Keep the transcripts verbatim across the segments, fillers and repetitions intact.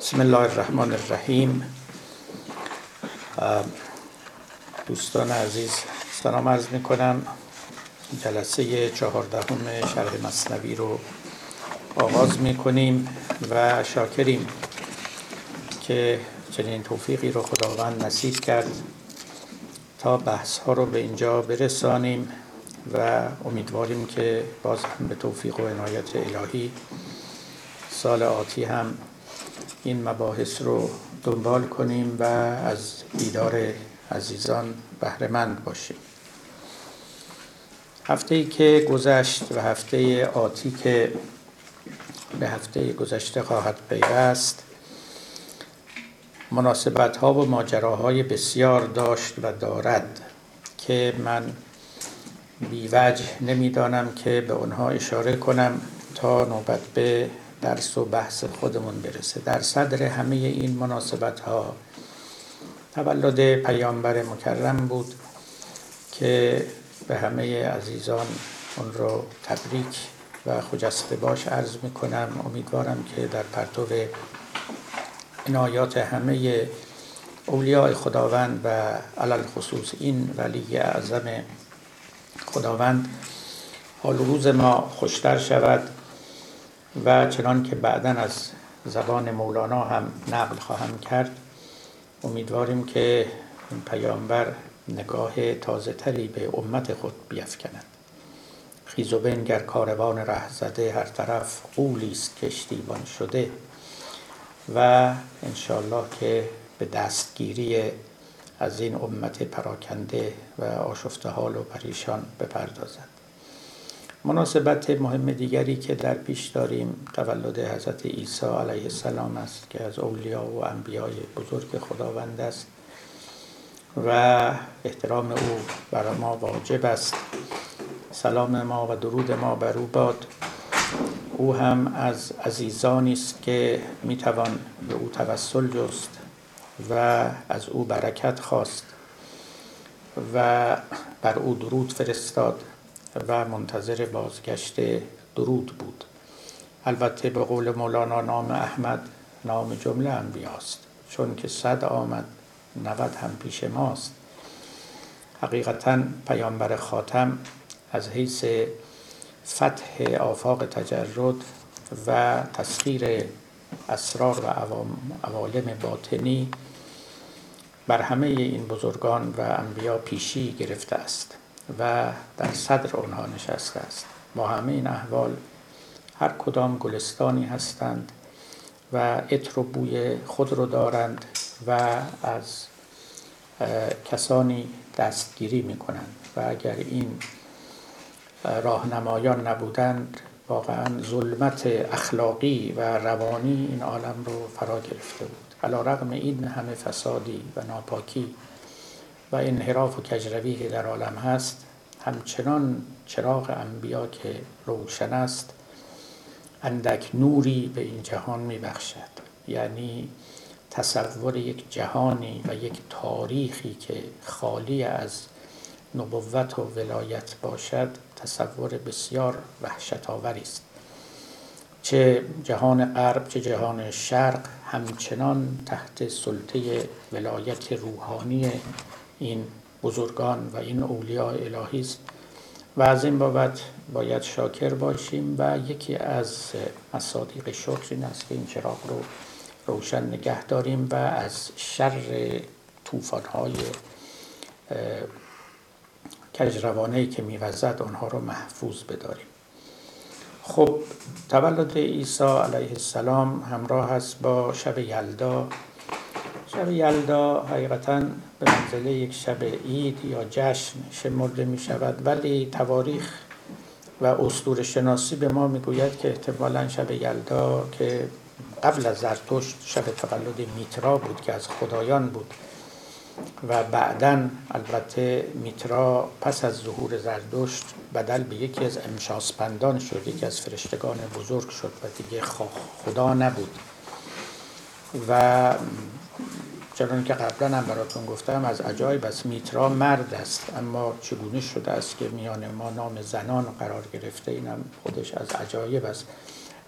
بسم الله الرحمن الرحیم. دوستان عزیز سلام عرض می کنم. جلسه چهاردهم شرح مثنوی رو آغاز می کنیم و شاکریم که چنین توفیقی رو خداوند نصیب کرد تا بحث ها رو به اینجا برسانیم و امیدواریم که باز هم به توفیق و عنایت الهی سال آتی هم این مباحث رو دنبال کنیم و از دیدار عزیزان بهره‌مند باشیم. هفته‌ای که گذشت و هفته آتی که به هفته گذشته خواهد پیوست مناسبت‌ها و ماجراهای بسیار داشت و دارد که من بی‌وجه نمی‌دانم که به آنها اشاره کنم تا نوبت به درس و بحث خودمون برسه. در صدر همه این مناسبت‌ها تولد پیامبر مکرم بود که به همه عزیزان اون رو تبریک و خجسته باش عرض می‌کنم. امیدوارم که در پرتو عنایات همه اولیاء خداوند و علل خصوص این ولی اعظم خداوند حال روز ما خوشتر شود و چنان که بعداً از زبان مولانا هم نقل خواهم کرد، امیدواریم که این پیامبر نگاه تازه تری به امت خود بیفکند. خیز و بنگر کاروان ره زده، هر طرف غولیست کشتیبان شده. و انشاءالله که به دستگیری از این امت پراکنده و آشفته حال و پریشان بپردازد. مناسبت مهم دیگری که در پیش داریم تولد حضرت عیسی علیه السلام است که از اولیا و انبیای بزرگ خداوند است و احترام او بر ما واجب است. سلام ما و درود ما بر او باد. او هم از عزیزانی است که میتوان به او توسل جست و از او برکت خواست و بر او درود فرستاد و منتظر بازگشت درود بود. البته به قول مولانا نام احمد نام جمله انبیاست، چون که صد آمد نود هم پیش ماست. حقیقتاً پیامبر خاتم از حیث فتح آفاق تجرد و تسخیر اسرار و عوالم باطنی بر همه این بزرگان و انبیا پیشی گرفته است و در صدر آنها نشسته است. با همه این احوال هر کدام گلستانی هستند و عطر و بوی خود رو دارند و از کسانی دستگیری می کنند و اگر این راهنمایان نبودند واقعا ظلمت اخلاقی و روانی این عالم رو فرا گرفته بود. علی رغم این همه فسادی و ناپاکی و انحراف و کجروی که در عالم هست، همچنان چراغ انبیا که روشن است اندک نوری به این جهان میبخشد. یعنی تصور یک جهانی و یک تاریخی که خالی از نبوت و ولایت باشد تصور بسیار وحشت‌آوری است. چه جهان غرب چه جهان شرق همچنان تحت سلطه ولایت روحانی این بزرگان و این اولیاء الهی است و از این بابت باید شاکر باشیم و یکی از مصادیق شکر این است که این چراغ رو روشن نگه داریم و از شر طوفان‌های کجروانه‌ای که می‌وزد آنها رو محفوظ بداریم. خب تولد عیسی علیه السلام همراه است با شب یلدا. شب یلدا حقیقتاً به منزله یک شب عید یا جشن شمرده می شود، ولی تواریخ و اسطوره شناسی به ما می گوید که احتمالاً شب یلدا که قبل از زرتشت شب تولد میترا بود که از خدایان بود و بعداً البته میترا پس از ظهور زرتشت بدل به یکی از امشاسپندان شد، یکی از فرشتگان بزرگ شد و دیگه خدا نبود. و چون که قبلا هم براتون گفتم از عجایب است میترا مرد است، اما چگونه شده است که میان ما نام زنان قرار گرفته، اینم خودش از عجایب است.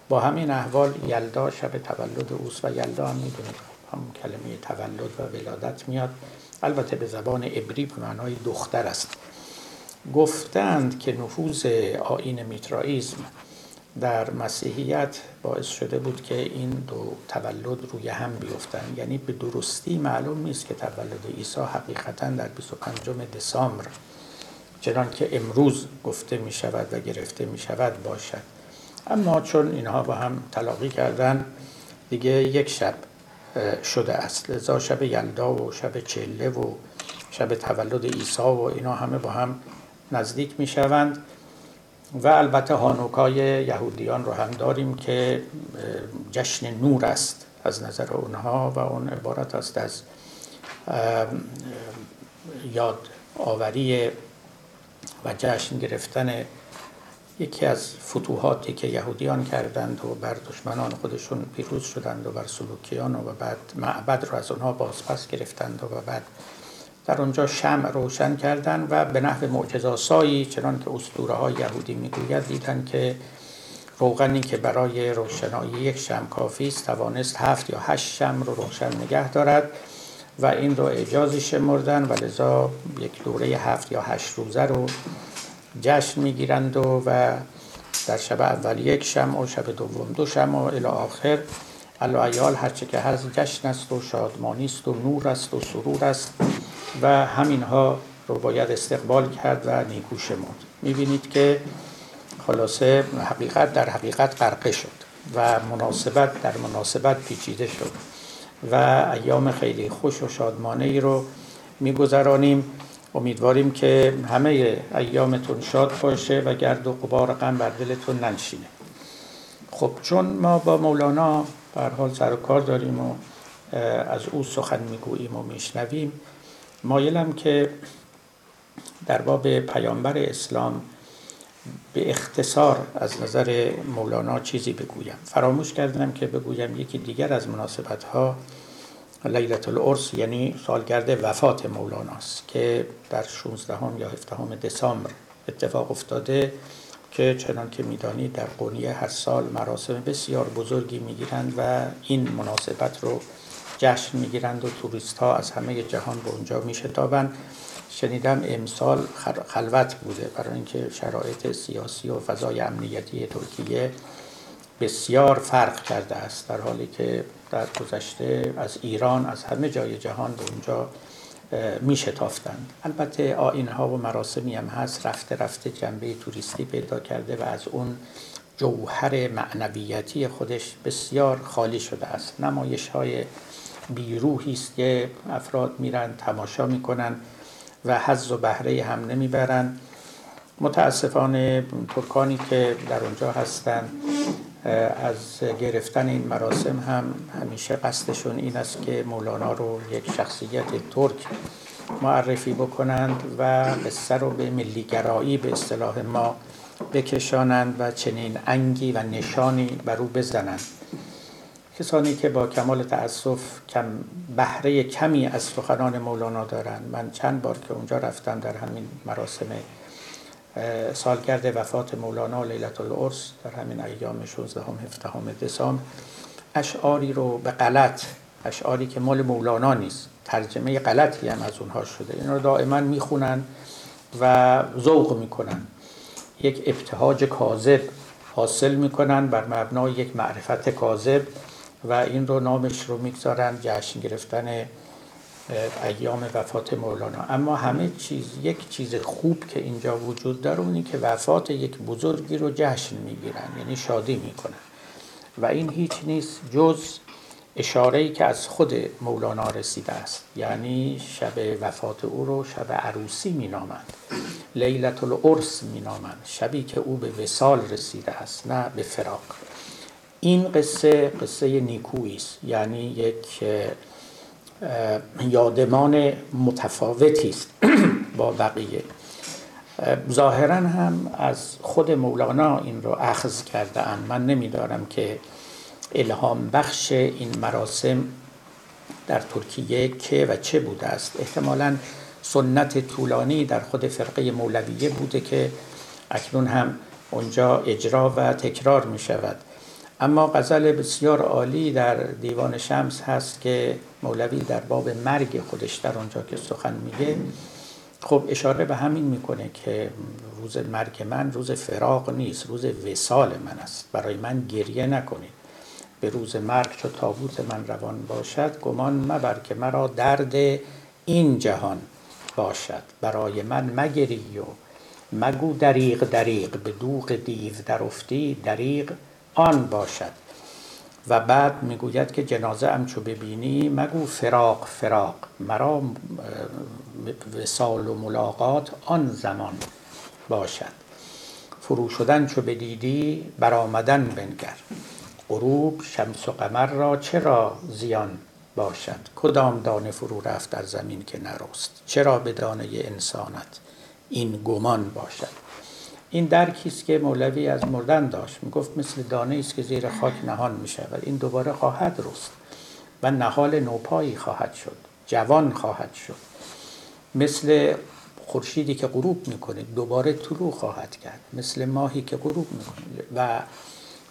با همین احوال یلدا شب تولد اوست و یلدا هم میدونید همون کلمه تولد و ولادت میاد، البته به زبان عبری به معنای دختر است. گفتند که نفوذ آیین میترائیسم در مسیحیت باعث شده بود که این دو تولد روی هم بیفتند، یعنی به درستی معلوم نیست که تولد عیسی حقیقتاً در بیست و پنجم دسامبر چنان که امروز گفته می شود و گرفته می شود باشد، اما چون اینها با هم تلاقی کردن دیگه یک شب شده است، لذا شب یلدا و شب چله و شب تولد عیسی و اینا همه با هم نزدیک می شوند. و البته هانوکای یهودیان رو هم داریم که جشن نور است از نظر اونها و اون عبارت است از یاد آوری و جشن گرفتن یکی از فتوحاتی که یهودیان کردند و بر دشمنان خودشون پیروز شدند و بر سلوکیان و بعد معبد رو از اونها بازپس گرفتند و بعد در اونجا شمع روشن کردند و به نحو معجزه‌آسایی چنان که اسطوره‌های یهودی میگوید دیدن که روغنی که برای روشنایی یک شمع کافی است توانست هفت یا هشت شمع رو روشن نگه دارد و این رو اعجازی شمردن و لذا یک دوره هفت یا هشت روزه رو جشن میگیرند و, و در شب اول یک شمع و شب دوم دو شمع و الی آخر. الایال هرچه که هست جشن است و شادمانی است و نور است و سرور است و همینها رو باید استقبال کرد و نیکو شمرد. میبینید که خلاصه حقیقت در حقیقت غرقه شد و مناسبت در مناسبت پیچیده شد و ایام خیلی خوش و شادمانه ای رو میگذرانیم. امیدواریم که همه ایامتون شاد باشه و گرد و غبار غم بر دلتون ننشینه. خب چون ما با مولانا به هر حال سر و کار داریم و از او سخن میگوییم و میشنویم، مایلم که در باب پیامبر اسلام به اختصار از نظر مولانا چیزی بگویم. فراموش کردم که بگویم یکی دیگر از مناسبت‌ها لیلة العرس یعنی سالگرد وفات مولاناست که در شانزدهم یا هفدهم دسامبر اتفاق افتاده که چنان که می‌دانید در قونیه هر سال مراسم بسیار بزرگی می‌گیرند و این مناسبت رو جشن می‌گیرند و توریست‌ها از همه جهان به اونجا می‌شتابند. شنیدم امسال خلوت بوده برای اینکه شرایط سیاسی و فضای امنیتی ترکیه بسیار فرق کرده است، در حالی که در گذشته از ایران از همه جای جهان به اونجا میشتافتند. البته آیین‌ها و مراسمی هم هست رفته رفته جنبه توریستی پیدا کرده و از اون جوهر معنویتی خودش بسیار خالی شده است. نمایش‌های بیروحی است که افراد میرن تماشا میکنن و حظ و بهره هم نمیبرن. متاسفانه ترکانی که در اونجا هستن از گرفتن این مراسم هم همیشه قصدشون این است که مولانا رو یک شخصیت ترک معرفی بکنند و قصه رو به ملی‌گرایی به اصطلاح ما بکشانند و چنین انگی و نشانی بر او بزنند. کسانی که با کمال تأسف کم بهره کمی از سخنان مولانا دارند. من چند بار که اونجا رفتم در همین مراسم سالگرد وفات مولانا لیلة العرس در همین ایام شانزدهم هفدهم دسامبر اشعاری رو به غلط، اشعاری که مال مولانا نیست، ترجمه غلطی هم از اونها شده، این رو دائما میخونن و ذوق میکنن، یک ابتهاج کاذب حاصل میکنن بر مبنای یک معرفت کاذب و این رو نامش رو میگذارن جشن گرفتن ایام وفات مولانا. اما همه چیز یک چیز خوب که اینجا وجود داره اونی که وفات یک بزرگی رو جشن میگیرن، یعنی شادی میکنن و این هیچ نیست جز اشاره‌ای که از خود مولانا رسیده است، یعنی شب وفات او رو شب عروسی مینامند، لیلة العرس مینامند، شبی که او به وصال رسیده است نه به فراق. این قصه قصه نیکویی است، یعنی یک یادمان متفاوتی است با بقیه. ظاهراً هم از خود مولانا این رو اخذ کرده ام. من نمیدارم که الهام بخش این مراسم در ترکیه که و چه بوده است، احتمالاً سنت طولانی در خود فرقه مولویه بوده که اکنون هم اونجا اجرا و تکرار می شود. اما غزل بسیار عالی در دیوان شمس هست که مولوی در باب مرگ خودش در اونجا که سخن میگه، خب اشاره به همین میکنه که روز مرگ من روز فراق نیست، روز وصال من است. برای من گریه نکنید، به روز مرگ چو تابوت من روان باشد، گمان مبر که مرا درد این جهان باشد. برای من مگری و مگو دریغ دریغ، به دوغ دیو در افتی دریغ آن باشد. و بعد میگوید که جنازه ام چو ببینی مگو فراق فراق، مرا وصال و ملاقات آن زمان باشد. فرو شدن چو بدیدی برآمدن بنگر، غروب شمس و قمر را چرا زیان باشد. کدام دانه فرو رفت در زمین که نرست، چرا به دانه انسانت این گمان باشد. این درکی است که مولوی از مردن داشت، میگفت مثل دانه است که زیر خاک نهان میشود، این دوباره خواهد رست و نهال نوپایی خواهد شد، جوان خواهد شد، مثل خورشیدی که غروب میکنه دوباره طلوع خواهد کرد، مثل ماهی که غروب میکنه. و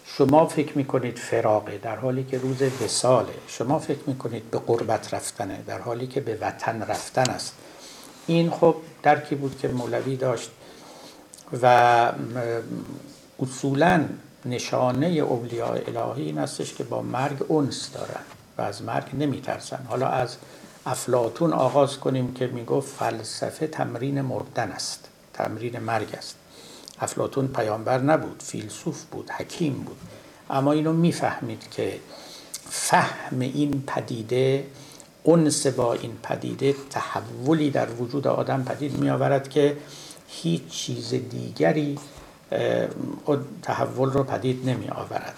شما فکر میکنید فراقه در حالی که روز وصاله، شما فکر میکنید به قربت رفتنه در حالی که به وطن رفتن است. این خب درکی بود که مولوی داشت و اصولاً نشانه اولیاء الهی این استش که با مرگ انس دارن و از مرگ نمیترسن. حالا از افلاطون آغاز کنیم که میگفت فلسفه تمرین مردن است، تمرین مرگ است. افلاطون پیامبر نبود، فیلسوف بود، حکیم بود، اما اینو میفهمید که فهم این پدیده، انس با این پدیده تحولی در وجود آدم پدید میآورد که هیچ چیز دیگری تحول رو پدید نمی آورد.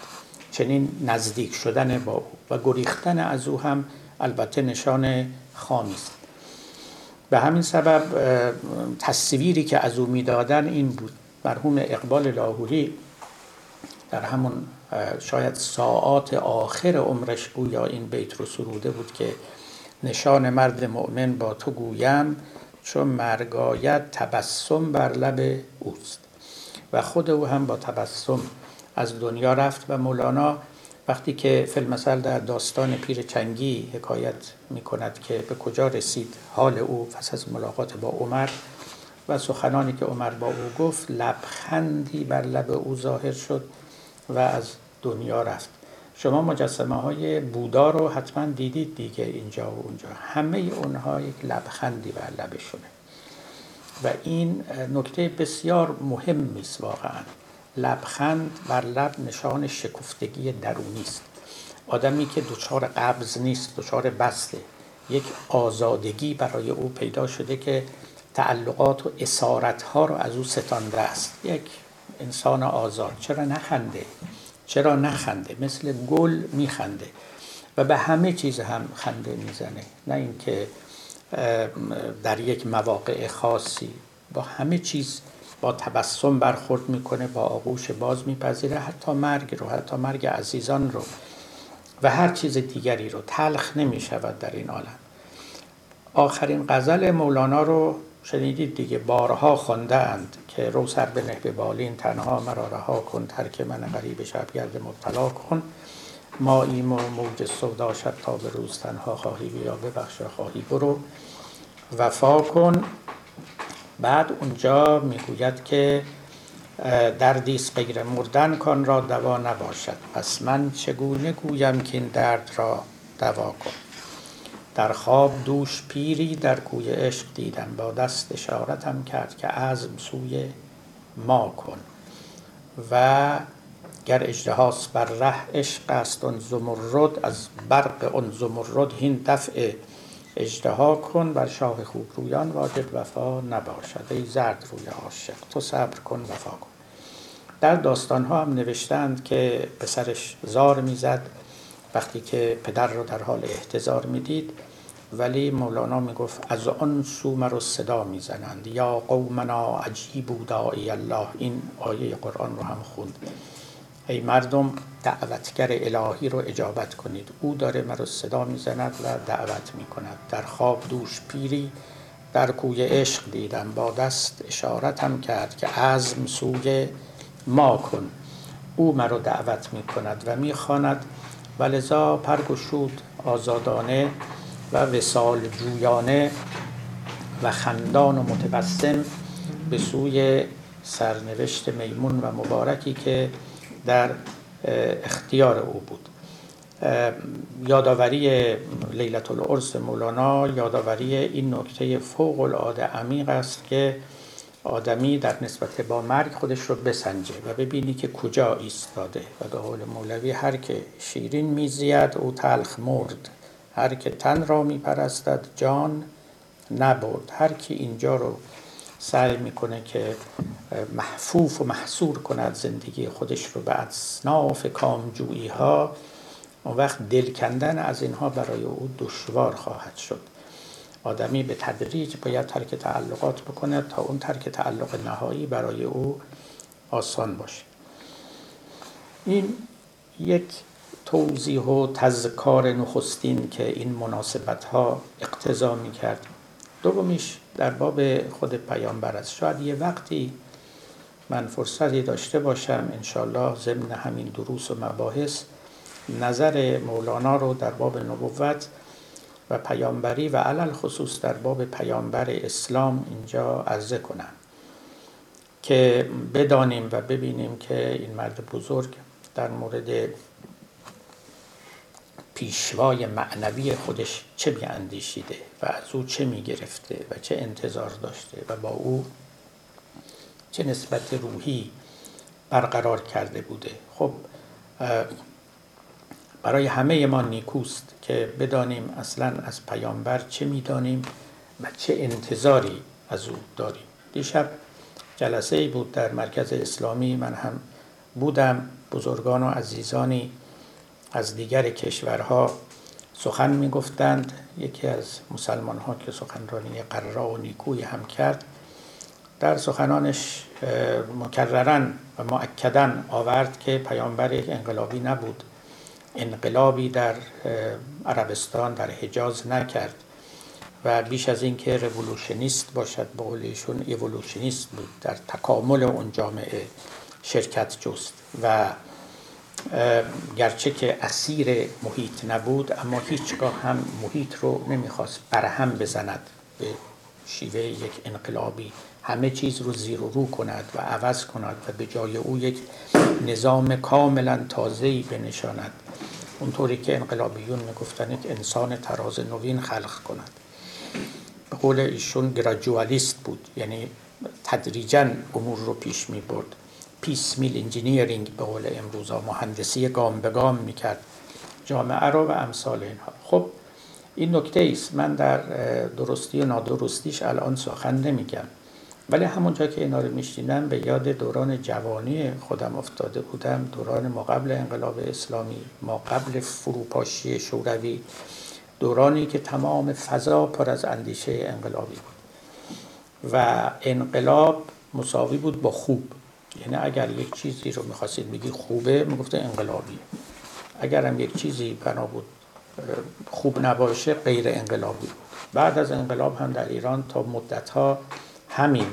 چنین نزدیک شدن با او و گریختن از او هم البته نشان خامی است. به همین سبب تصویری که از او می دادن این بود. مرحوم اقبال لاهوری در همون شاید ساعات آخر عمرش گویا این بیت رو سروده بود که نشان مرد مؤمن با تو گویم، چون مرگ آید تبسم بر لب اوست. و خود او هم با تبسم از دنیا رفت. و مولانا وقتی که فی المثل در داستان پیر چنگی حکایت می کند که به کجا رسید حال او پس از ملاقات با عمر و سخنانی که عمر با او گفت، لبخندی بر لب او ظاهر شد و از دنیا رفت. شما مجسمه های بودا رو حتما دیدید دیگه، اینجا و اونجا، همه اونها یک لبخندی بر لبشونه. و این نکته بسیار مهمی است واقعا. لبخند بر لب نشان شکفتگی درونی است. آدمی که دچار قبض نیست، دچار بسته، یک آزادگی برای او پیدا شده که تعلقات و اسارت ها رو از او ستانده است. یک انسان آزاد. چرا نخنده؟ چرا نخنده؟ مثل گل میخنده و به همه چیز هم خنده میزنه، نه اینکه در یک مواقع خاصی. با همه چیز با تبسم برخورد میکنه، با آغوش باز میپذیره، حتی مرگ رو، حتی مرگ عزیزان رو و هر چیز دیگری رو. تلخ نمیشود در این عالم. آخرین غزل مولانا رو شنیدید دیگه، بارها خونده اند که رو سر به نهب بالین، تنها مرا رها کن، ترک من غریب شب گرد مبتلا کن، ما ایم و موج سودا شد تا به روز، تنها خواهی بیا ببخش خواهی برو، وفا کن. بعد اونجا میگوید که دردیست غیر مردن کن را دوا نباشد، پس من چگونه گویم که این درد را دوا کن. در خواب دوش پیری در کوی عشق دیدم، با دست اشارتم کرد که عزم سوی ما کن. و گر اژدهاست بر ره عشق است آن زمرد، از برق آن زمرد هین دفع اژدها کن، بر شاه خوب رویان واجب وفا نباشد، ای زرد روی عاشق تو صبر کن وفا کن. در داستان‌ها هم نوشتند که پسرش زار می‌زد وقتی که پدر رو در حال احتضار میدید، ولی مولانا میگفت از آن سو مرا صدا میزنند، یا قومنا عجیبوا داعی الله. این آیه قرآن رو هم خوند. ای مردم دعوتگر الهی رو اجابت کنید، او داره مرا صدا میزند و دعوت میکند. در خواب دوش پیری در کوی عشق دیدم، با دست اشارتم کرد که عزم سوی ما کن. او مرا دعوت می کند و می خواند و لذا پرگشود آزادانه و وصال جویانه و خندان و متبسم به سوی سرنوشت میمون و مبارکی که در اختیار او بود. یادآوری لیلة العرس مولانا یادآوری این نکته فوق العاده عمیق است که آدمی در نسبت با مرگ خودش رو بسنجه و ببینی که کجا ایستاده و به قول مولوی هر که شیرین میزید او تلخ مرد، هر که تن را میپرستد جان نبرد. هر که اینجا رو سعی میکنه که محفوف و محصور کند زندگی خودش رو به اصناف کامجویی ها، اون وقت دل کندن از اینها برای او دشوار خواهد شد. آدمی به تدریج باید ترک تعلقات بکنه تا اون ترک تعلق نهایی برای او آسان باشه. این یک توضیح و تذکار نخستین که این مناسبت ها اقتضا می کرد. دومیش در باب خود پیامبر است. شاید یه وقتی من فرصتی داشته باشم انشالله ضمن همین دروس و مباحث نظر مولانا رو در باب نبوت و پیامبری و علل خصوص در باب پیامبر اسلام اینجا عرضه کنم که بدانیم و ببینیم که این مرد بزرگ در مورد پیشوای معنوی خودش چه بیاندیشیده و از او چه میگرفته و چه انتظار داشته و با او چه نسبت روحی برقرار کرده بوده. خب برای همه ما نیکوست که بدانیم اصلاً از پیامبر چه میدانیم و چه انتظاری از او داریم. دیشب جلسه‌ای بود در مرکز اسلامی، من هم بودم، بزرگان و عزیزانی از دیگر کشورها سخن میگفتند. یکی از مسلمان ها که سخنرانی قرّا و نیکویی هم کرد در سخنانش مکرراً و مؤکداً آورد که پیامبر انقلابی نبود، انقلابی در عربستان در حجاز نکرد و بیش از این که رولوشنیست باشد به قول ایشون ایولوشنیست بود، در تکامل اون جامعه شرکت جست و گرچه که اسیر محیط نبود اما هیچگاه هم محیط رو نمیخواست برهم بزند به شیوه یک انقلابی، همه چیز رو زیر و رو کند و عوض کند و به جای او یک نظام کاملا تازه‌ای بنشاند، اونطوری که انقلابیون میگفتن یک انسان طراز نوین خلق کند. به قول ایشون گراجوالیست بود، یعنی تدریجاً امور رو پیش می‌برد، پیس میل انجینیرینگ به قول امروزا، مهندسی گام به گام می‌کرد جامعه رو و امثال اینها. خب این نکته است، من در درستی و نادرستیش الان سخن نمیگم، ولی همونجا که اینا رو میشنیدم به یاد دوران جوانی خودم افتاده بودم، دوران ما قبل انقلاب اسلامی، ما قبل فروپاشی شوروی، دورانی که تمام فضا پر از اندیشه انقلابی بود و انقلاب مساوی بود با خوب، یعنی اگر یک چیزی رو می‌خواستید بگید خوبه میگفته انقلابی، اگر هم یک چیزی بنا بود خوب نباشه غیر انقلابی بود. بعد از انقلاب هم در ایران تا مدت‌ها همین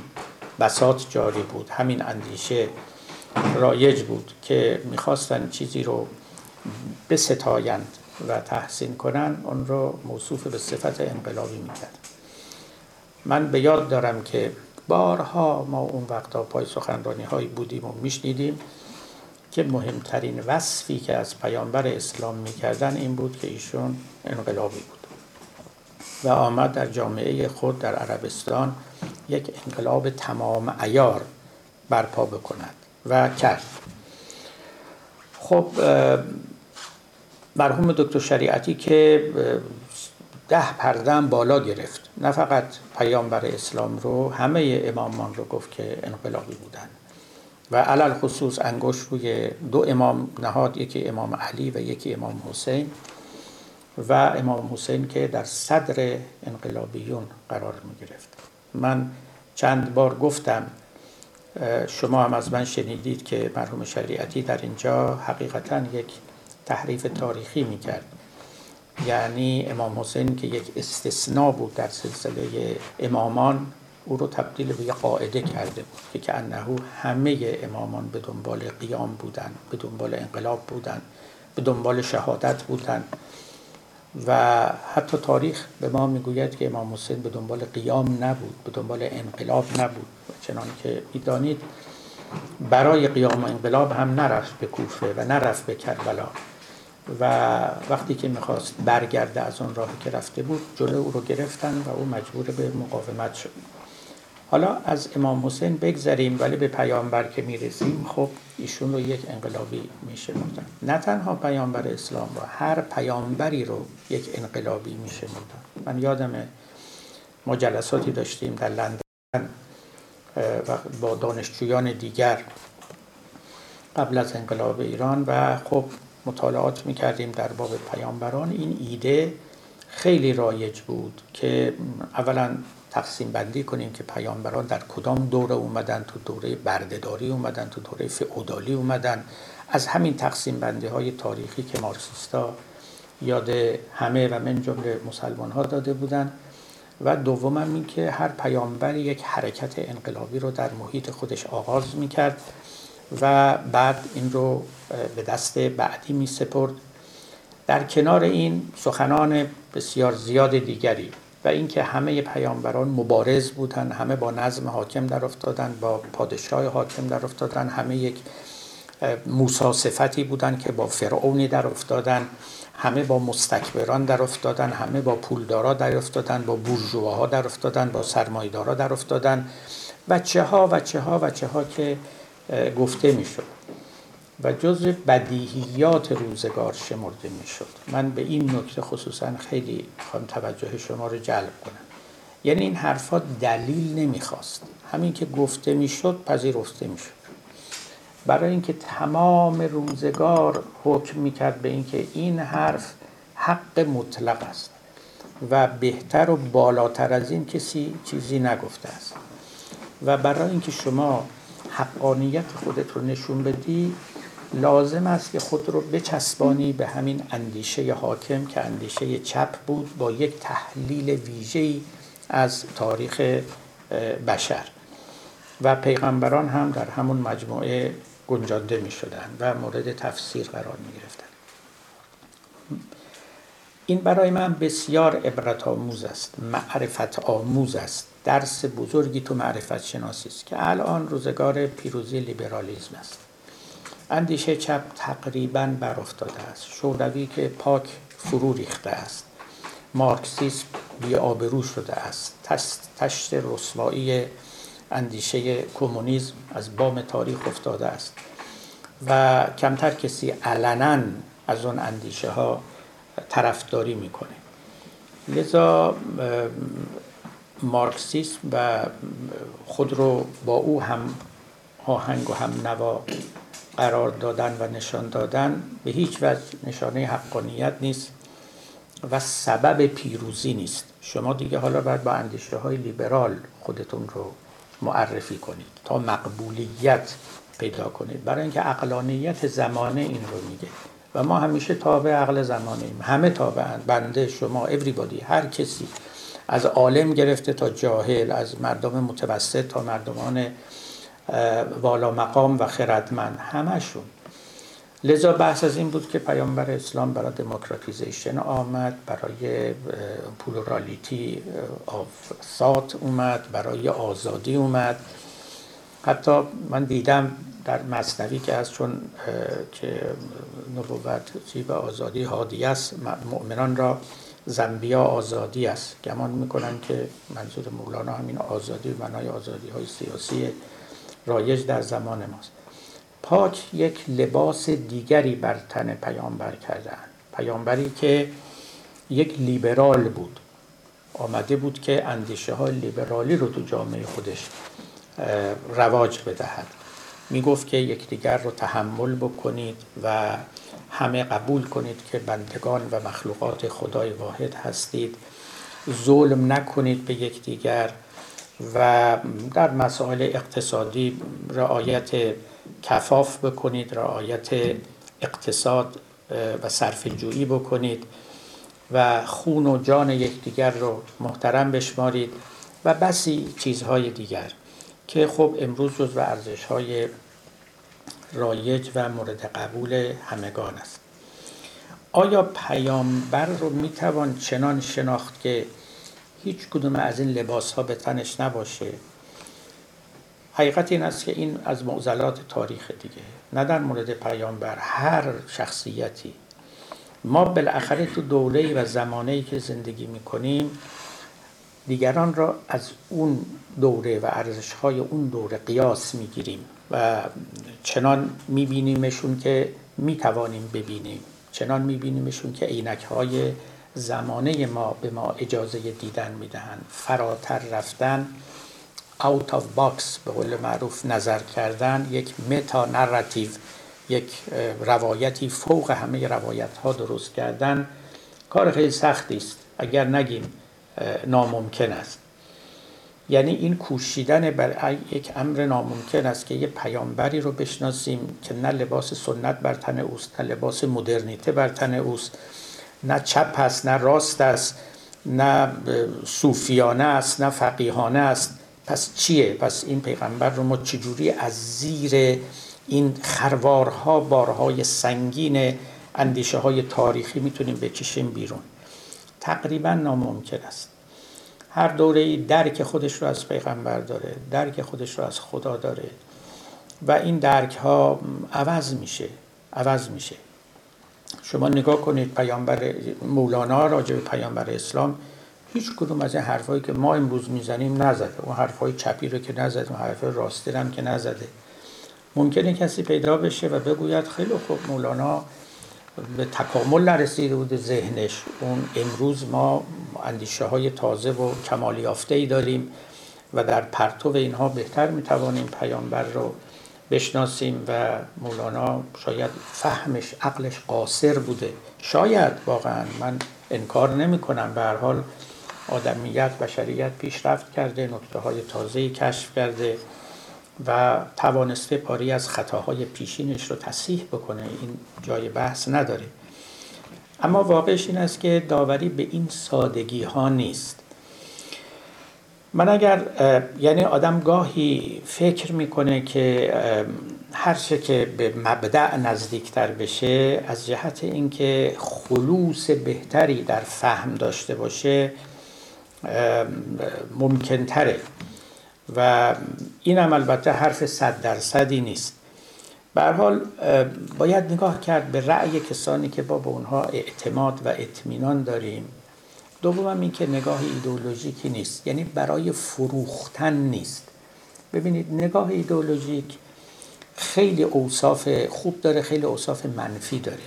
بساط جاری بود، همین اندیشه رایج بود که میخواستن چیزی رو بستایند و تحسین کنن، اون رو موصوف به صفت انقلابی میکرد. من به یاد دارم که بارها ما اون وقتا پای سخنرانی هایی بودیم و میشنیدیم که مهمترین وصفی که از پیامبر اسلام میکردن این بود که ایشون انقلابی بود و آمد در جامعه خود در عربستان یک انقلاب تمام عیار برپا بکند و کرد. خب مرحوم دکتر شریعتی که ده پرده هم بالا گرفت، نه فقط پیامبر اسلام رو، همه امامان رو گفت که انقلابی بودن و علل خصوص انگشت روی دو امام نهاد، یکی امام علی و یکی امام حسین، و امام حسین که در صدر انقلابیون قرار می گرفت. من چند بار گفتم، شما هم از من شنیدید که مرحوم شریعتی در اینجا حقیقتاً یک تحریف تاریخی میکرد، یعنی امام حسین که یک استثناء بود در سلسله امامان او رو تبدیل به یه قاعده کرده بود که کأنه همه امامان به دنبال قیام بودن، به دنبال انقلاب بودن، به دنبال شهادت بودن و حتی تاریخ به ما میگوید که امام حسین به دنبال قیام نبود، به دنبال انقلاب نبود. چنانکه میدانید برای قیام و انقلاب هم نرفت به کوفه و نرفت به کربلا و وقتی که میخواست برگرده از اون راهی که رفته بود جلو او رو گرفتن و او مجبور به مقاومت شد. حالا از امام حسین بگذریم ولی به پیامبر که میرسیم، خب ایشون رو یک انقلابی میشمردن. نه تنها پیامبر اسلام رو، هر پیامبری رو یک انقلابی میشمردن. من یادمه ما جلساتی داشتیم در لندن و با دانشجویان دیگر قبل از انقلاب ایران و خب مطالعات میکردیم در باب پیامبران. این ایده خیلی رایج بود که اولا تقسیم بندی کنیم که پیامبران در کدام دوره اومدن، تو دوره بردهداری اومدن، تو دوره فئودالی اومدن. از همین تقسیم بندی های تاریخی که مارکسیستا یاد همه و من جمله مسلمان ها داده بودن و دوم هم این که هر پیامبر یک حرکت انقلابی رو در محیط خودش آغاز میکرد و بعد این رو به دست بعدی می سپرد. در کنار این سخنان بسیار زیاد دیگری و اینکه همه پیامبران مبارز بودند، همه با نظم حاکم در افتادن، با پادشاه حاکم در افتادن، همه یک موسی صفتی بودند که با فرعونی در افتادن، همه با مستکبران در افتادن، همه با پولدارا در افتادن، با بورژواها در افتادن، با سرمایه‌دارا در افتادن و چه ها و چه ها و چه ها که گفته میشد و جزء بدیهیات روزگار شمرده میشد. من به این نکته خصوصا خیلی میخوام توجه شما رو جلب کنم. یعنی این حرفا دلیل نمیخواست، همین که گفته میشد پذیرفته میشد، برای اینکه تمام روزگار حکم میکرد به اینکه این حرف حق مطلق است و بهتر و بالاتر از این کسی چیزی نگفته است. و برای اینکه شما حقانیت خودت رو نشون بدی لازم است که خود رو بچسبانی به همین اندیشه حاکم که اندیشه چپ بود، با یک تحلیل ویژه‌ای از تاریخ بشر. و پیغمبران هم در همون مجموعه گنجانده می شدن و مورد تفسیر قرار می گرفتن. این برای من بسیار عبرت آموز است، معرفت آموز است، درس بزرگی تو معرفت شناسی است که الان روزگار پیروزی لیبرالیسم است. اندیشه چپ تقریباً برافتاده است، شوروی که پاک فرو ریخته است، مارکسیسم بی‌آبرو شده است، تشت رسوایی اندیشه کمونیسم از بام تاریخ افتاده است و کمتر کسی علناً از اون اندیشه ها طرفداری میکنه. لذا مارکسیسم و خود رو با او هم آهنگ و هم نوا قرار دادن و نشان دادن به هیچ وجه نشانه حقانیت نیست و سبب پیروزی نیست. شما دیگه حالا باید با اندیشه های لیبرال خودتون رو معرفی کنید تا مقبولیت پیدا کنید، برای اینکه عقلانیت زمانه این رو میگه و ما همیشه تابع عقل زمانه ایم. همه تابعند، بنده، شما، everybody، هر کسی، از عالم گرفته تا جاهل، از مردم متوسط تا مردمان والا مقام و خردمند، همشون. لذا بحث از این بود که پیامبر اسلام برای دموکراتیزیشن آمد، برای پلورالیتی آف سات اومد، برای آزادی اومد. حتی من دیدم در مثنوی که هست، چون که نبوتی و آزادی هادی است، مؤمنان را زنبیا آزادی است، گمان میکنن که منظور مولانا همین آزادی و معنای آزادی های سیاسی رایج در زمان ماست. پاک یک لباس دیگری بر تن پیامبر کردن، پیامبری که یک لیبرال بود، آمده بود که اندیشه های لیبرالی رو تو جامعه خودش رواج بدهد. میگفت که یکدیگر رو تحمل بکنید و همه قبول کنید که بندگان و مخلوقات خدای واحد هستید، ظلم نکنید به یکدیگر و در مسائل اقتصادی رعایت کفاف بکنید، رعایت اقتصاد و صرفه‌جویی بکنید و خون و جان یکدیگر رو محترم بشمارید و بسی چیزهای دیگر که خب امروز جزو ارزش‌های رایج و مورد قبول همگان است. آیا پیامبر رو میتوان چنان شناخت که هیچ کدوم از این لباس‌ها به تنش نباشه؟ حقیقت این است که این از معضلات تاریخ دیگه، نه در مورد پیامبر، هر شخصیتی. ما بالاخره تو دوله‌ای و زمانه‌ای که زندگی می‌کنیم دیگران را از اون دوره و ارزش‌های اون دوره قیاس می‌گیریم و چنان می‌بینیمشون که می‌توانیم ببینیم، چنان می‌بینیمشون که عینک‌های زمانه ما به ما اجازه دیدن می‌دهند، فراتر رفتن، out of box به قول معروف نظر کردن، یک متا نراتیو، یک روایتی فوق همه روایت‌ها درست کردن کار خیلی سختی است، اگر نگیم ناممکن است. یعنی این کوشیدن بر یک امر ناممکن است که یه پیامبری رو بشناسیم که نه لباس سنت بر تن اوست، نه لباس مدرنیته بر تن اوست، نه چپ است نه راست است، نه صوفیانه است نه فقیهانه است. پس چیه؟ پس این پیغمبر رو ما چجوری از زیر این خروارها، بارهای سنگین اندیشه های تاریخی میتونیم بکشیم بیرون؟ تقریبا ناممکن است. هر دوره‌ای درک خودش رو از پیغمبر داره، درک خودش رو از خدا داره و این درک ها عوض میشه، عوض میشه. شما نگاه کنید پیامبر مولانا راجع به پیامبر اسلام هیچ کدوم از این حرفایی که ما امروز میزنیم نزده، اون حرفای چپی رو که نزده، اون حرفای راستی رو هم که نزده. ممکنه کسی پیدا بشه و بگوید خیلی خوب مولانا به تکامل نرسیده بود ذهنش، اون امروز ما اندیشه های تازه و کمال یافته‌ای داریم و در پرتو اینها بهتر میتوانیم پیامبر رو بشناسیم و مولانا شاید فهمش، عقلش قاصر بوده، شاید، واقعا من انکار نمی کنم. به هر حال آدمیت، بشریت پیشرفت کرده، نکته های تازه‌ای کشف کرده و توانسته پاری از خطاهای پیشینش رو تصحیح بکنه، این جای بحث نداره. اما واقعش این است که داوری به این سادگی ها نیست. من اگر یعنی آدم گاهی فکر میکنه که هر چه که به مبدأ نزدیکتر بشه از جهت اینکه خلوص بهتری در فهم داشته باشه ممکن تره و این هم البته حرف صد درصدی نیست. به هر حال باید نگاه کرد به رأی کسانی که با به اونها اعتماد و اطمینان داریم. دوم این که نگاه ایدئولوژیکی نیست، یعنی برای فروختن نیست. ببینید نگاه ایدئولوژیک خیلی اوصاف خوب داره، خیلی اوصاف منفی داره.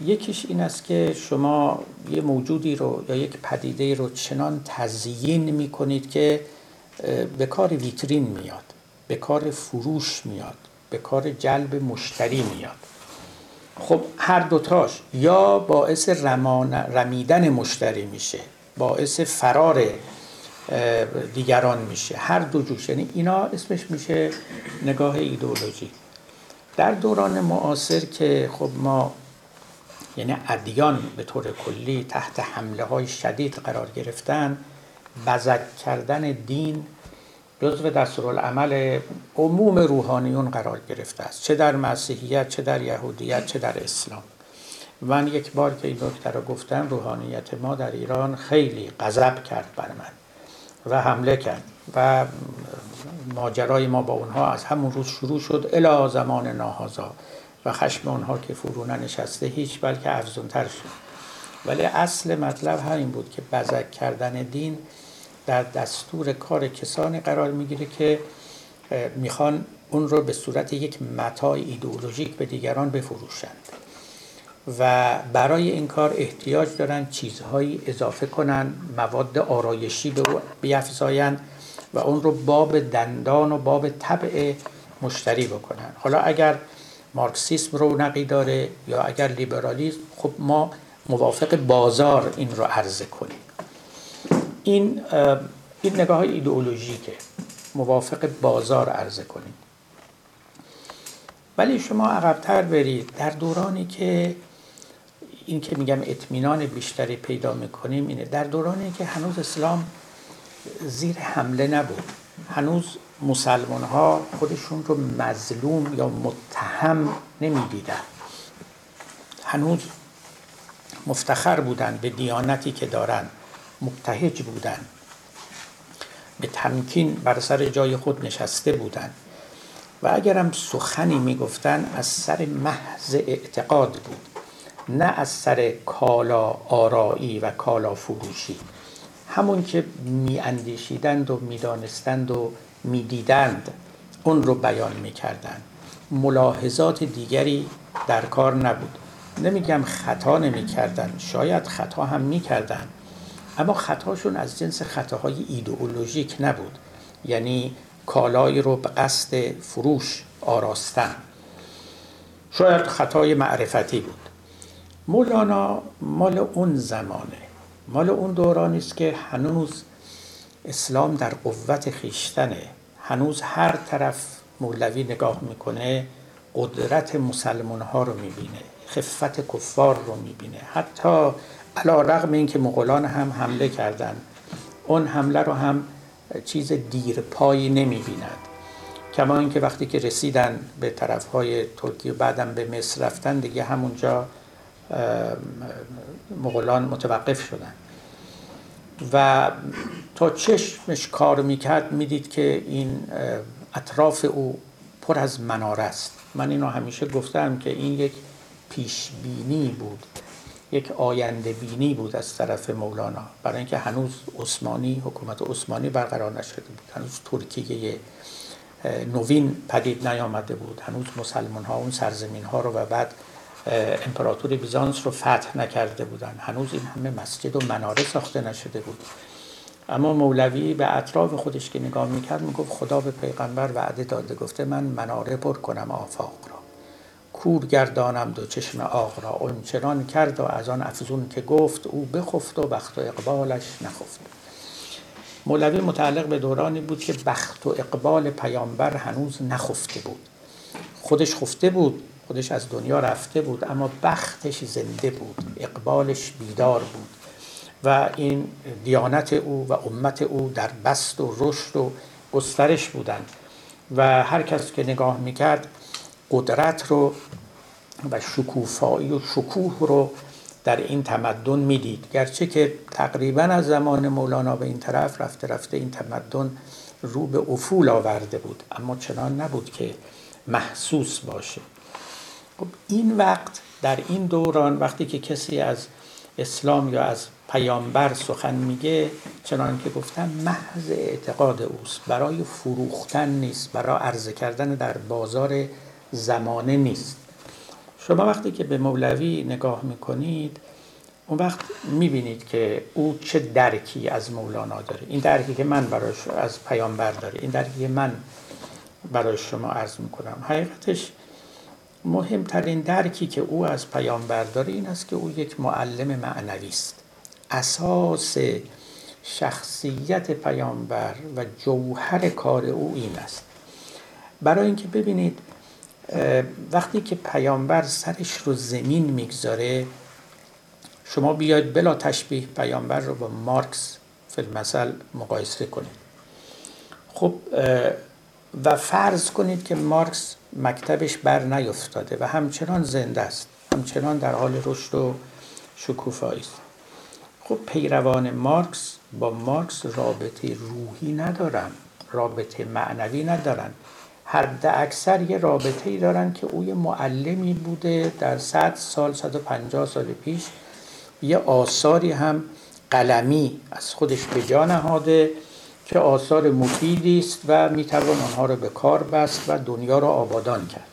یکیش این است که شما یه موجودی رو یا یک پدیده‌ای رو چنان تزیین می‌کنید که به کار ویترین میاد، به کار فروش میاد، به کار جلب مشتری میاد. خب هر دوتاش یا باعث رمان، رمیدن مشتری میشه، باعث فرار دیگران میشه، هر دو جوش. یعنی اینا اسمش میشه نگاه ایدئولوژی. در دوران معاصر که خب ما یعنی ادیان به طور کلی تحت حمله های شدید قرار گرفتن، بزک کردن دین جزو دستورالعمل عموم روحانیون قرار گرفته است، چه در مسیحیت، چه در یهودیت، چه در اسلام. من یک بار که این نکته رو گفتم، روحانیت ما در ایران خیلی غضب کرد بر من و حمله کرد و ماجرای ما با اونها از همون روز شروع شد الی زمان ناهازا و خشم اونها که فرو ننشسته هیچ، بلکه افزونتر شد. ولی اصل مطلب همین بود که بزک کردن دین در دستور کار کسانی قرار میگیره که میخوان اون رو به صورت یک متاع ایدئولوژیک به دیگران بفروشند و برای این کار احتیاج دارن چیزهایی اضافه کنن، مواد آرایشی به بیفزایند و اون رو باب دندان و باب طبع مشتری بکنن. حالا اگر مارکسیسم رونقی داره یا اگر لیبرالیسم، خب ما موافق بازار این رو عرضه کنیم. این این نگاه ایدئولوژیکه، موافق بازار عرضه کنیم. ولی شما عقب‌تر برید در دورانی که این که میگم اطمینان بیشتری پیدا میکنیم اینه، در دورانی که هنوز اسلام زیر حمله نبود. هنوز مسلمان ها خودشون رو مظلوم یا متهم نمی دیدن. هنوز مفتخر بودن به دیانتی که دارن، مبتهج بودن، به تمکین بر سر جای خود نشسته بودن و اگرم سخنی می گفتن از سر محض اعتقاد بود، نه از سر کالا آرایی و کالا فروشی. همون که می اندیشیدند و می دانستند و می دیدند اون رو بیان می کردند. ملاحظات دیگری در کار نبود. نمیگم خطا نمی کردن، شاید خطا هم می کردن، اما خطاشون از جنس خطاهای ایدئولوژیک نبود، یعنی کالایی رو به قصد فروش آراستن. شاید خطای معرفتی بود. مولانا مال اون زمانه، مال اون دورانی است که هنوز اسلام در قوت خیشتنه. هنوز هر طرف مولوی نگاه میکنه قدرت مسلمان ها رو میبینه، خفت کفار رو میبینه. حتی علا رغم این که مغولان هم حمله کردن، اون حمله رو هم چیز دیرپایی نمیبیند. کما این که وقتی که رسیدن به طرفهای ترکیه و بعدم به مصر رفتن، دیگه همونجا مغولان متوقف شدن و تا چشمش کار میکرد میدید که این اطراف او پر از مناره است. من اینو همیشه گفتم که این یک پیشبینی بود، یک آینده بینی بود از طرف مولانا، برای اینکه هنوز عثمانی، حکومت عثمانی برقرار نشده بود، هنوز ترکیه نوین پدید نیامده بود، هنوز مسلمان ها اون سرزمین ها رو و بعد امپراتوری بیزانس رو فتح نکرده بودن، هنوز این همه مسجد و مناره ساخته نشده بود. اما مولوی به اطراف خودش که نگاه میکرد میگفت خدا به پیغمبر وعده داده، گفته من مناره پر کنم آفاق را، کور گردانم دو چشم آق را. اون چنان کرد و از آن افزون که گفت، او بخفت و بخت و اقبالش نخفت. مولوی متعلق به دورانی بود که بخت و اقبال پیامبر هنوز نخفته بود. خودش خفته بود، خودش از دنیا رفته بود، اما بختش زنده بود، اقبالش بیدار بود و این دیانت او و امت او در بسط و رشد و گسترش بودند و هر کس که نگاه میکرد قدرت رو و شکوفایی و شکوه رو در این تمدن میدید، گرچه که تقریبا از زمان مولانا به این طرف رفته رفته این تمدن رو به افول آورده بود، اما چنان نبود که محسوس باشه. این وقت در این دوران وقتی که کسی از اسلام یا از پیامبر سخن میگه، چنان که گفتم محض اعتقاد اوست، برای فروختن نیست، برای عرضه کردن در بازار زمانه نیست. شما وقتی که به مولوی نگاه میکنید اون وقت میبینید که او چه درکی از مولانا داره، این درکی که من براش از پیامبر داره، این درکی که من برای شما عرض میکنم. حقیقتش مهمترین درکی که او از پیامبر داره این است که او یک معلم معنوی است. اساس شخصیت پیامبر و جوهر کار او این است. برای اینکه ببینید وقتی که پیامبر سرش رو زمین میگذاره، شما بیاید بلا تشبیه پیامبر رو با مارکس فی المثل مقایسه کنید. خب و فرض کنید که مارکس مکتبش بر نیفتاده و همچنان زنده است، همچنان در حال رشد و شکوفایی است. خب پیروان مارکس با مارکس رابطه روحی ندارن، رابطه معنوی ندارن، حد اکثر یه رابطه‌ای دارن که او یه معلمی بوده در صد سال، صد و پنجاه سال پیش یه آثاری هم قلمی از خودش به جا نهاده که آثار مفیدی است و میتوان آنها رو به کار بست و دنیا رو آبادان کرد.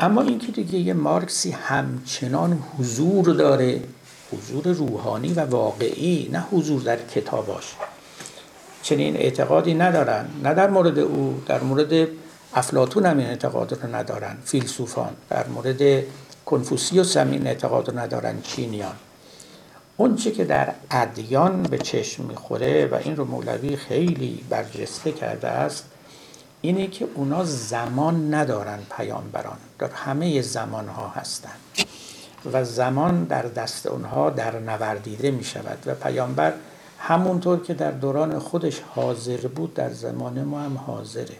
اما اینکه دیگه یه مارکسی همچنان حضور داره، حضور روحانی و واقعی، نه حضور در کتاباش، چنین اعتقادی ندارن، نه در مورد او، در مورد افلاطون هم این اعتقاد رو ندارن فیلسوفان، در مورد کنفوسیوس هم این اعتقاد رو ندارن چینیان. اون چی که در ادیان به چشم میخوره و این رو مولوی خیلی برجسته کرده است اینه که اونا زمان ندارن، پیامبران در همه زمانها هستند و زمان در دست اونها در نوردیده میشود و پیامبر همونطور که در دوران خودش حاضر بود در زمان ما هم حاضره،